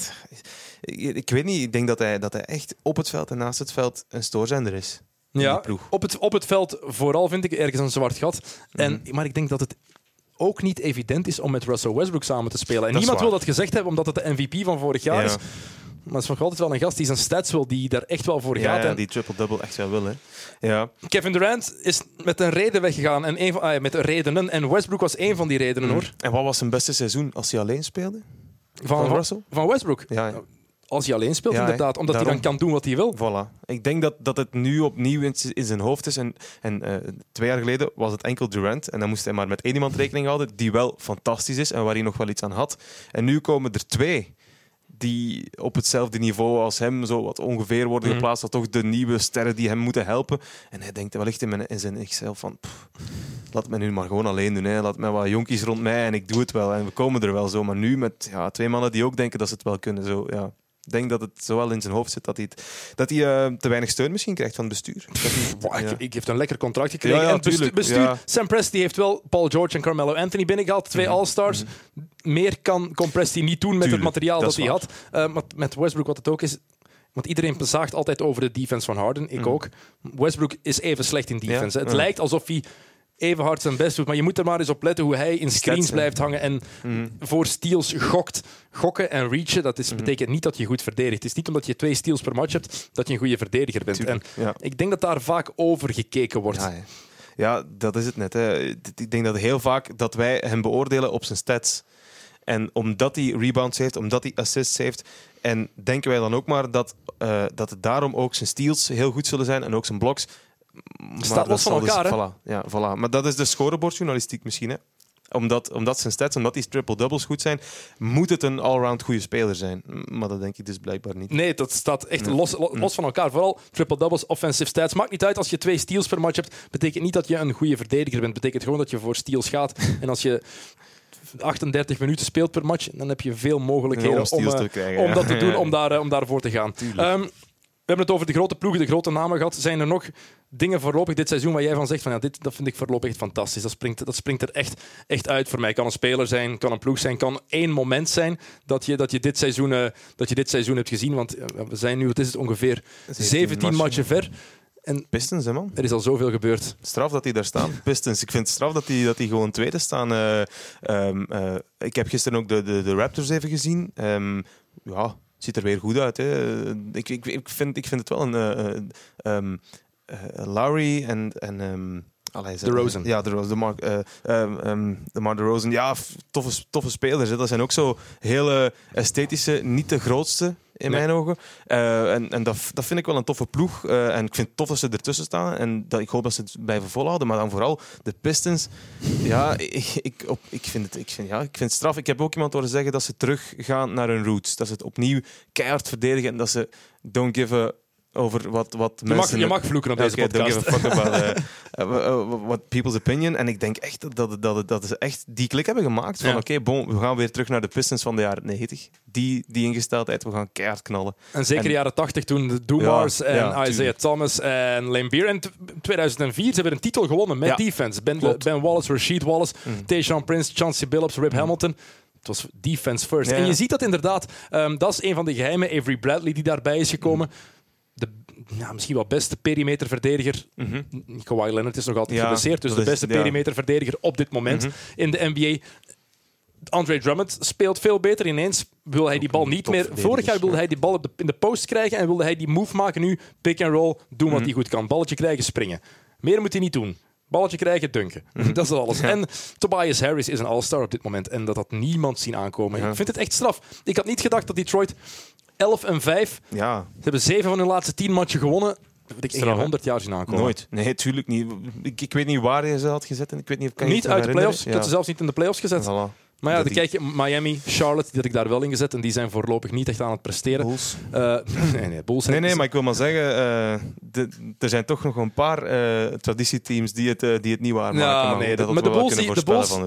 ik weet niet. Ik denk dat hij echt op het veld en naast het veld een stoorzender is. Ja, op het veld vooral vind ik ergens een zwart gat. Maar ik denk dat het ook niet evident is om met Russell Westbrook samen te spelen. En niemand wil dat gezegd hebben, omdat het de MVP van vorig jaar is. Maar het is nog altijd wel een gast die zijn stats wil, die daar echt wel voor gaat. Ja, die triple-double echt wel wil. Hè. Ja. Kevin Durant is met een reden weggegaan. Met redenen. En Westbrook was één van die redenen, hoor. En wat was zijn beste seizoen als hij alleen speelde? Van Russell? Van Westbrook? Ja. Als hij alleen speelt, inderdaad. Omdat hij dan kan doen wat hij wil. Voilà. Ik denk dat het nu opnieuw in zijn hoofd is. En 2 jaar geleden was het enkel Durant. En dan moest hij maar met één iemand rekening houden die wel fantastisch is en waar hij nog wel iets aan had. En nu komen er 2... die op hetzelfde niveau als hem zo wat ongeveer worden geplaatst, dat toch de nieuwe sterren die hem moeten helpen. En hij denkt wellicht in zijn ikzelf van... laat me nu maar gewoon alleen doen. Hè. Laat me wat jonkies rond mij en ik doe het wel. En we komen er wel zo. Maar nu met 2 mannen die ook denken dat ze het wel kunnen. Zo, ja. Ik denk dat het zowel in zijn hoofd zit dat hij te weinig steun misschien krijgt van het bestuur. Ik heb een lekker contract gekregen. Ja, en het bestuur, Sam Presti heeft wel Paul George en Carmelo Anthony binnengehaald. 2 All-Stars. Meer kan Presti niet doen met het materiaal dat hij had. Maar met Westbrook wat het ook is... Want iedereen bezaagt altijd over de defense van Harden. Ik ook. Westbrook is even slecht in defense. Ja. Het lijkt alsof hij... even hard zijn best doet, maar je moet er maar eens op letten hoe hij in screens blijft hangen en voor steals gokt. Gokken en reachen, dat betekent niet dat je goed verdedigt. Het is niet omdat je 2 steals per match hebt, dat je een goede verdediger bent. Tuurlijk, en ik denk dat daar vaak over gekeken wordt. Ja, dat is het net. Hè. Ik denk dat heel vaak dat wij hem beoordelen op zijn stats. En omdat hij rebounds heeft, omdat hij assists heeft... En denken wij dan ook maar dat het daarom ook zijn steals heel goed zullen zijn en ook zijn blocks... Staat los van elkaar, hè? Voilà. Maar dat is de scorebordjournalistiek misschien, hè? Omdat zijn stats, omdat die triple-doubles goed zijn, moet het een allround goede speler zijn. Maar dat denk ik dus blijkbaar niet. Nee, dat staat echt los van elkaar. Vooral triple-doubles, offensive stats. Maakt niet uit, als je 2 steals per match hebt, betekent niet dat je een goede verdediger bent. Betekent gewoon dat je voor steals gaat. En als je 38 minuten speelt per match, dan heb je veel mogelijkheden om dat te doen, om daarvoor te gaan. We hebben het over de grote ploegen, de grote namen gehad. Zijn er nog dingen voorlopig dit seizoen waar jij van zegt, dat vind ik voorlopig echt fantastisch. Dat springt er echt uit voor mij. Kan een speler zijn, kan een ploeg zijn, kan één moment zijn dat je dit seizoen hebt gezien. Want we zijn nu, wat is het, ongeveer 17 matchen ver. En Pistons, hè man? Er is al zoveel gebeurd. Straf dat die daar staan. Pistons. Ik vind het straf dat die gewoon tweede staan. Ik heb gisteren ook de Raptors even gezien. Ja... ziet er weer goed uit. Hè. Ik vind het wel een... Lowry en de Rosen. Ja, de Rosen. Maar de Rosen, ja, toffe spelers. Hè. Dat zijn ook zo hele esthetische, niet de grootste in mijn ogen. En dat vind ik wel een toffe ploeg. En ik vind het tof dat ze ertussen staan. En ik hoop dat ze het blijven volhouden. Maar dan vooral de Pistons. Ja, ik vind het straf. Ik heb ook iemand horen zeggen dat ze teruggaan naar hun roots. Dat ze het opnieuw keihard verdedigen. En dat ze don't give a... over wat je mensen... Je mag vloeken op deze podcast. Don't give a fuck about what people's opinion. En ik denk echt dat ze echt die klik hebben gemaakt. Van we gaan weer terug naar de Pistons van de jaren 90. Die ingesteldheid, we gaan keihard knallen. En zeker de jaren 80 toen de Doomars en Isaiah Thomas en Lane Beer. En 2004 ze hebben een titel gewonnen met defense. Ben Wallace, Rasheed Wallace, Tayshaun Prince, Chauncey Billups, Rip Hamilton... Het was defense first. Ja. En je ziet dat inderdaad. Dat is een van de geheimen. Avery Bradley die daarbij is gekomen. Misschien wel beste perimeterverdediger. Kawhi Leonard is nog altijd geblesseerd. Dus de beste perimeterverdediger op dit moment in de NBA. Andre Drummond speelt veel beter. Ineens wil hij die bal niet meer. Vorig jaar wilde hij die bal in de post krijgen en wilde hij die move maken. Nu pick and roll, doen wat hij goed kan. Balletje krijgen, springen. Meer moet hij niet doen. Balletje krijgen, dunken. Dat is alles. Ja. En Tobias Harris is een all-star op dit moment. En dat had niemand zien aankomen. Ja. Ik vind het echt straf. Ik had niet gedacht dat Detroit 11-5... Ja. Ze hebben 7 van hun laatste 10 matchen gewonnen. Dat heb ik in 100 jaar zien aankomen. Nooit. Nee, tuurlijk niet. Ik weet niet waar je ze had gezet. Ik weet niet, kan niet uit de playoffs. Ja. Ik had ze zelfs niet in de playoffs gezet. Voilà. Maar ja, dan kijk je Miami, Charlotte, die had ik daar wel in gezet. En die zijn voorlopig niet echt aan het presteren. Bulls. Bulls. Nee, maar ik wil maar zeggen, er zijn toch nog een paar traditieteams die het niet waarmaken. Ja, nee, maar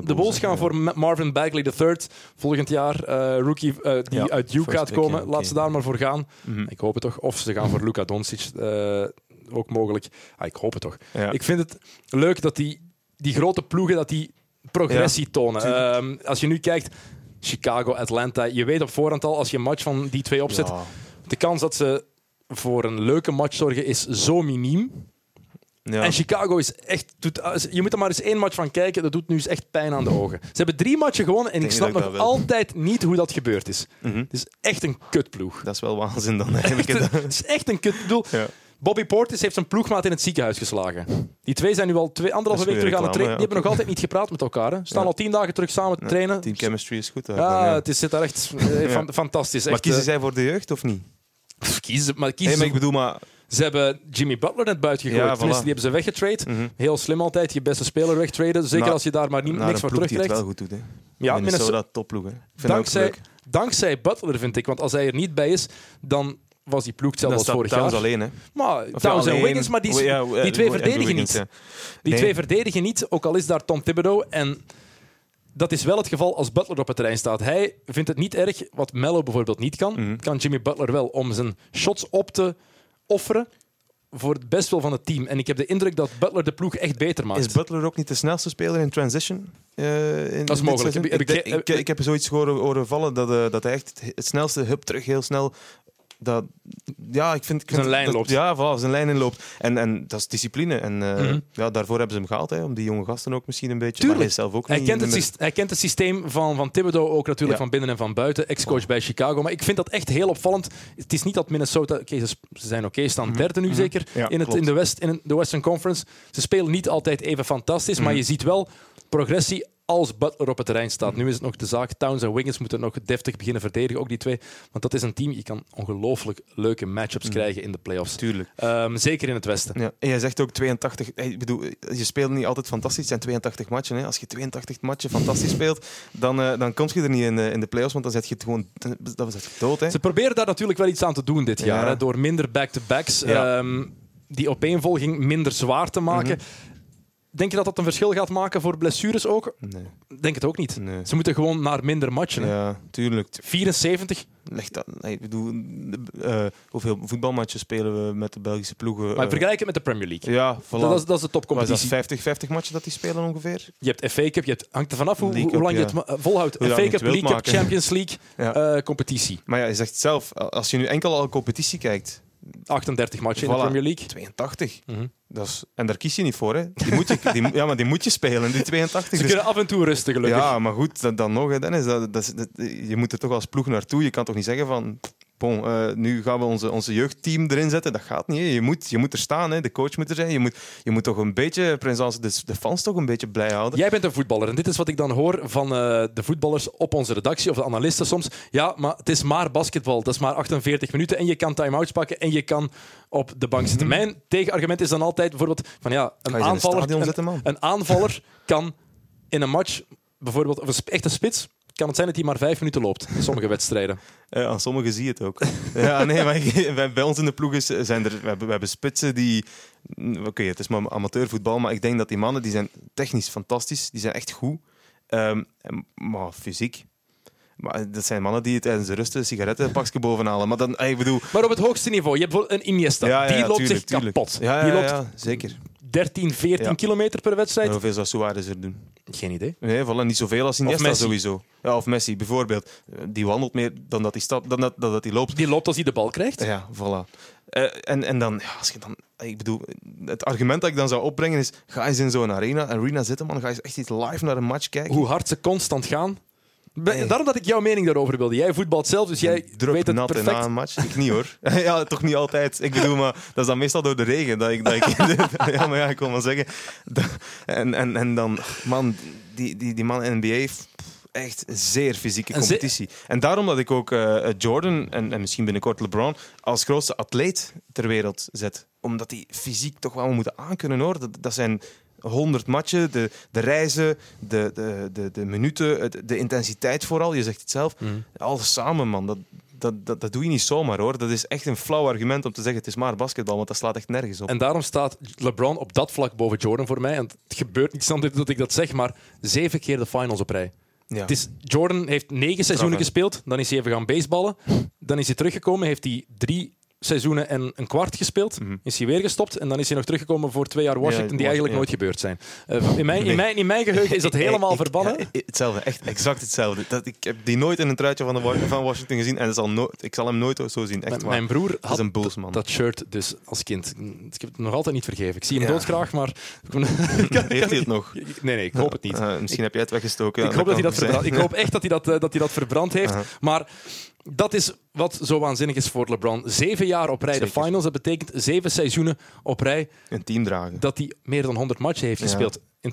de Bulls gaan voor Marvin Bagley III volgend jaar, rookie die uit Duke gaat komen. Week, laat ze daar maar voor gaan. Ik hoop het toch. Of ze gaan voor Luka Doncic ook mogelijk. Ik hoop het toch. Ja. Ik vind het leuk dat die grote ploegen... dat die progressie tonen. Als je nu kijkt, Chicago, Atlanta, je weet op voorhand al, als je een match van die twee opzet, de kans dat ze voor een leuke match zorgen is zo miniem. Ja. En Chicago is echt... je moet er maar eens 1 match van kijken, dat doet nu eens echt pijn aan de ogen. Ze hebben 3 matchen gewonnen en ik snap nog altijd niet hoe dat gebeurd is. Het is echt een kutploeg. Dat is wel waanzin dan eigenlijk. Het is echt een kutploeg. Ja. Bobby Portis heeft zijn ploegmaat in het ziekenhuis geslagen. Die twee zijn nu al 2,5 week terug aan het trainen. Die hebben nog altijd niet gepraat met elkaar. Ze staan al 10 dagen terug samen te trainen. Team chemistry is goed. Het zit daar echt fantastisch. Maar echt, kiezen zij voor de jeugd of niet? Ik bedoel, ze hebben Jimmy Butler net buiten gegooid. Tenminste, die hebben ze weggetrade. Heel slim altijd, je beste speler wegtraden. Zeker als je daar maar niks voor terugkrijgt. Die het wel goed doet. Hè. Ja, Minnesota topploeg. Dankzij Butler, vind ik. Want als hij er niet bij is, dan... was die ploeg hetzelfde als vorig jaar. Alleen, hè? Maar Towns en Wiggins, maar die twee verdedigen niet. Twee verdedigen niet, ook al is daar Tom Thibodeau. En dat is wel het geval als Butler op het terrein staat. Hij vindt het niet erg, wat Melo bijvoorbeeld niet kan. Kan Jimmy Butler wel, om zijn shots op te offeren voor het best wel van het team. En ik heb de indruk dat Butler de ploeg echt beter maakt. Is Butler ook niet de snelste speler in transition? Dat is mogelijk. Ik heb zoiets horen vallen dat hij echt het snelste hup terug heel snel... zijn lijn inloopt. En dat is discipline. En daarvoor hebben ze hem gehaald, hè, om die jonge gasten ook misschien een beetje... Tuurlijk. Maar hij zelf ook niet. Hij kent het systeem van Thibodeau ook natuurlijk, van binnen en van buiten. Ex-coach bij Chicago. Maar ik vind dat echt heel opvallend. Het is niet dat Minnesota... ze zijn staan derde nu zeker in de Western Conference. Ze spelen niet altijd even fantastisch, maar je ziet wel progressie als Butler op het terrein staat. Nu is het nog de zaak. Towns en Wiggins moeten nog deftig beginnen verdedigen, ook die twee. Want dat is een team, je kan ongelooflijk leuke matchups krijgen in de playoffs. Tuurlijk. Zeker in het Westen. Ja. En jij zegt ook 82... Ik bedoel, je speelt niet altijd fantastisch. Het zijn 82 matchen. Hè. Als je 82 matchen fantastisch speelt, dan kom je er niet in de playoffs, want dan zet je het gewoon dood. Hè. Ze proberen daar natuurlijk wel iets aan te doen dit jaar. Hè, door minder back-to-backs. Ja. Die opeenvolging minder zwaar te maken. Denk je dat dat een verschil gaat maken voor blessures ook? Nee. Denk het ook niet. Nee. Ze moeten gewoon naar minder matchen. Ja, tuurlijk. 74? Leg dat. Ik bedoel, hoeveel voetbalmatchen spelen we met de Belgische ploegen? Maar vergelijk het met de Premier League. Ja, voilà. Dat is de topcompetitie. Is dat 50 matchen dat die spelen ongeveer? Je hebt FA Cup, hangt er vanaf hoe lang je het volhoudt. FA Cup, League Cup, Champions League, competitie. Maar ja, je zegt zelf, als je nu enkel al competitie kijkt... 38 matchen in de Premier League. 82. Dat is, en daar kies je niet voor. Hè. Die moet je spelen, die 82. Ze kunnen af en toe rusten, gelukkig. Ja, maar goed, dan nog, Dennis. Je moet er toch als ploeg naartoe. Je kan toch niet zeggen van... bon, nu gaan we onze jeugdteam erin zetten. Dat gaat niet. Hè. Je moet er staan. Hè. De coach moet er zijn. Je moet toch een beetje, Prins, de fans toch een beetje blij houden. Jij bent een voetballer. En dit is wat ik dan hoor van de voetballers op onze redactie, of de analisten soms. Ja, maar het is maar basketbal. Dat is maar 48 minuten. En je kan time-outs pakken. En je kan op de bank zitten. Mijn tegenargument is dan altijd bijvoorbeeld van ja, een aanvaller kan in een match bijvoorbeeld, of echt een spits, kan het zijn dat hij maar 5 minuten loopt in sommige wedstrijden. Aan sommigen zie je het ook. Ja, nee, maar bij ons in de ploeg we hebben spitsen die... Oké, het is maar amateurvoetbal, maar ik denk dat die mannen, die zijn technisch fantastisch, die zijn echt goed. Maar fysiek... Maar dat zijn mannen die tijdens de rust een sigarettenpakje bovenhalen. Maar, dan, ik bedoel... maar op het hoogste niveau. Je hebt wel een Iniesta. Ja, die loopt zich kapot. Ja, die loopt zeker. 13, 14 kilometer per wedstrijd. En hoeveel zou Suarez er doen? Geen idee. Nee, voilà, niet zoveel als Iniesta sowieso. Ja, of Messi bijvoorbeeld. Die wandelt meer dan dat hij loopt. Die loopt als hij de bal krijgt? Ja, voilà. En dan, ja, als je dan... Ik bedoel, het argument dat ik dan zou opbrengen is... Ga eens in zo'n arena zitten, man. Ga eens echt iets live naar een match kijken. Hoe hard ze constant gaan... Nee. Daarom dat ik jouw mening daarover wilde. Jij voetbalt zelf, dus jij weet het perfect. Na een match? Ik niet, hoor. Ja, toch niet altijd. Ik bedoel, maar dat is dan meestal door de regen. Dat ik ja, maar ja, ik wil maar zeggen. En dan, man, die man in de NBA... Echt een zeer fysieke competitie. En daarom dat ik ook Jordan en misschien binnenkort LeBron als grootste atleet ter wereld zet. Omdat die fysiek toch wel moeten aankunnen, hoor. Dat zijn 100 matchen, de reizen, de minuten, de intensiteit vooral. Je zegt het zelf. Alles samen, man. Dat doe je niet zomaar, hoor. Dat is echt een flauw argument om te zeggen het is maar basketbal, want dat slaat echt nergens op. En daarom staat LeBron op dat vlak boven Jordan voor mij. En het gebeurt niet soms dat ik dat zeg, maar 7 keer de finals op rij. Ja. Het is, Jordan heeft 9 seizoenen gespeeld, dan is hij even gaan baseballen, dan is hij teruggekomen, heeft hij 3 seizoenen en een kwart gespeeld, is hij weer gestopt en dan is hij nog teruggekomen voor 2 jaar Washington die eigenlijk nooit gebeurd zijn. In mijn geheugen is dat helemaal verbannen. Ja, hetzelfde, echt exact hetzelfde. Ik heb die nooit in een truitje van Washington gezien en ik zal hem nooit zo zien. Echt waar. Mijn broer had dat shirt dus als kind. Ik heb het nog altijd niet vergeven. Ik zie hem doodgraag, maar... Heeft hij het nog? Nee, ik hoop het niet. Misschien heb jij het weggestoken. Ik hoop, ik hoop echt dat hij dat verbrand heeft, maar... Dat is wat zo waanzinnig is voor LeBron. 7 jaar op rij de finals, dat betekent 7 seizoenen op rij. Een team dragen. Dat hij meer dan 100 matchen heeft gespeeld. In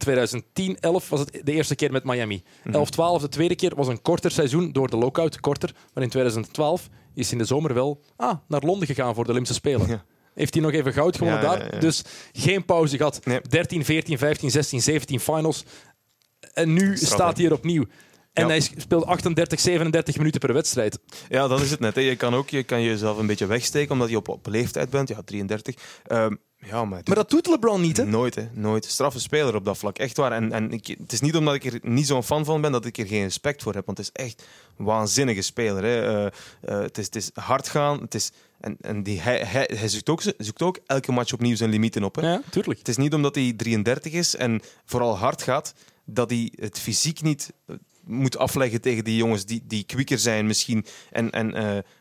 2010-11 was het de eerste keer met Miami. 11-12 de tweede keer was een korter seizoen door de lockout, korter. Maar in 2012 is hij in de zomer wel naar Londen gegaan voor de Olympische Spelen. Ja. Heeft hij nog even goud gewonnen daar. Dus geen pauze gehad. Nee. 13, 14, 15, 16, 17 finals. En nu staat hij er opnieuw. En hij speelt 38, 37 minuten per wedstrijd. Ja, dat is het net. Hè. Je kan jezelf een beetje wegsteken, omdat je op leeftijd bent. Ja, 33. Maar dat doet LeBron niet, hè? Nooit, hè. Nooit. Straffe speler op dat vlak. Echt waar. En het is niet omdat ik er niet zo'n fan van ben, dat ik er geen respect voor heb. Want het is echt een waanzinnige speler. Hè. Het is hard gaan. Het is... En hij zoekt ook elke match opnieuw zijn limieten op. Hè. Ja, tuurlijk. Het is niet omdat hij 33 is en vooral hard gaat, dat hij het fysiek niet... moet afleggen tegen die jongens die kwieker zijn misschien.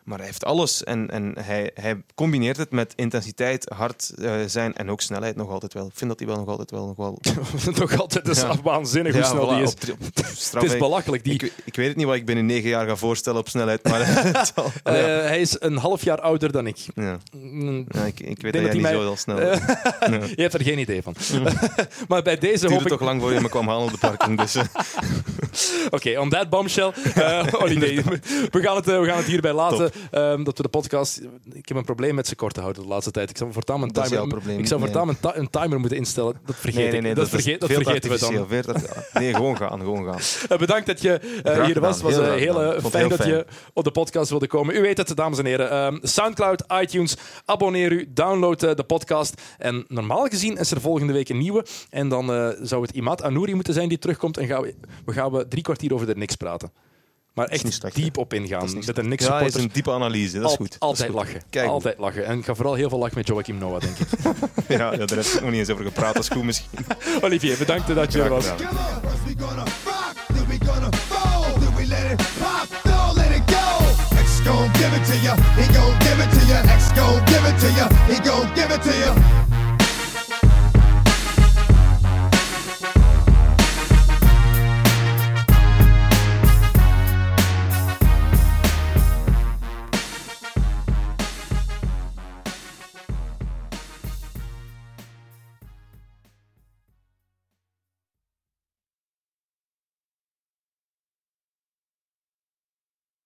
Maar hij heeft alles. En hij combineert het met intensiteit, hard zijn en ook snelheid nog altijd wel. Ik vind dat hij wel nog altijd wel... nog altijd, dat is waanzinnig hoe snel die is. Het is belachelijk. Ik weet het niet wat ik binnen 9 jaar ga voorstellen op snelheid, maar... Hij is een half jaar ouder dan ik. Ja. Ik weet dat hij niet mij... zo snel is. Je hebt er geen idee van. Maar bij deze hoop ik... Het toch lang voor je me kwam halen op de parking, dus... Oké, on that bombshell. Olivier, we gaan het hierbij laten. Dat we de podcast... Ik heb een probleem met ze kort te houden de laatste tijd. Ik zou voortaan mijn timer... Dat is jouw probleem. Ik zou voortaan een timer moeten instellen. Dat vergeet ik. Nee, dat vergeten we dan. Gewoon gaan. Bedankt dat je hier was. Het was heel fijn dat je op de podcast wilde komen. U weet het, dames en heren. Soundcloud, iTunes. Abonneer u, download de podcast. En normaal gezien is er volgende week een nieuwe. En dan zou het Imad Anouri moeten zijn die terugkomt. En gaan we 3 kwartier over de Knicks praten. Maar echt diep op ingaan. Met een Knicks supporter. Dat is een diepe analyse. Dat is goed. Altijd lachen. En ik ga vooral heel veel lachen met Joachim Noah, denk ik. Ja, daar heb ik nog niet eens over gepraat. Dat is goed misschien. Olivier, bedankt dat je er was. Give it to you. He gon' give it to you. Ex gon' give it to you. He gon'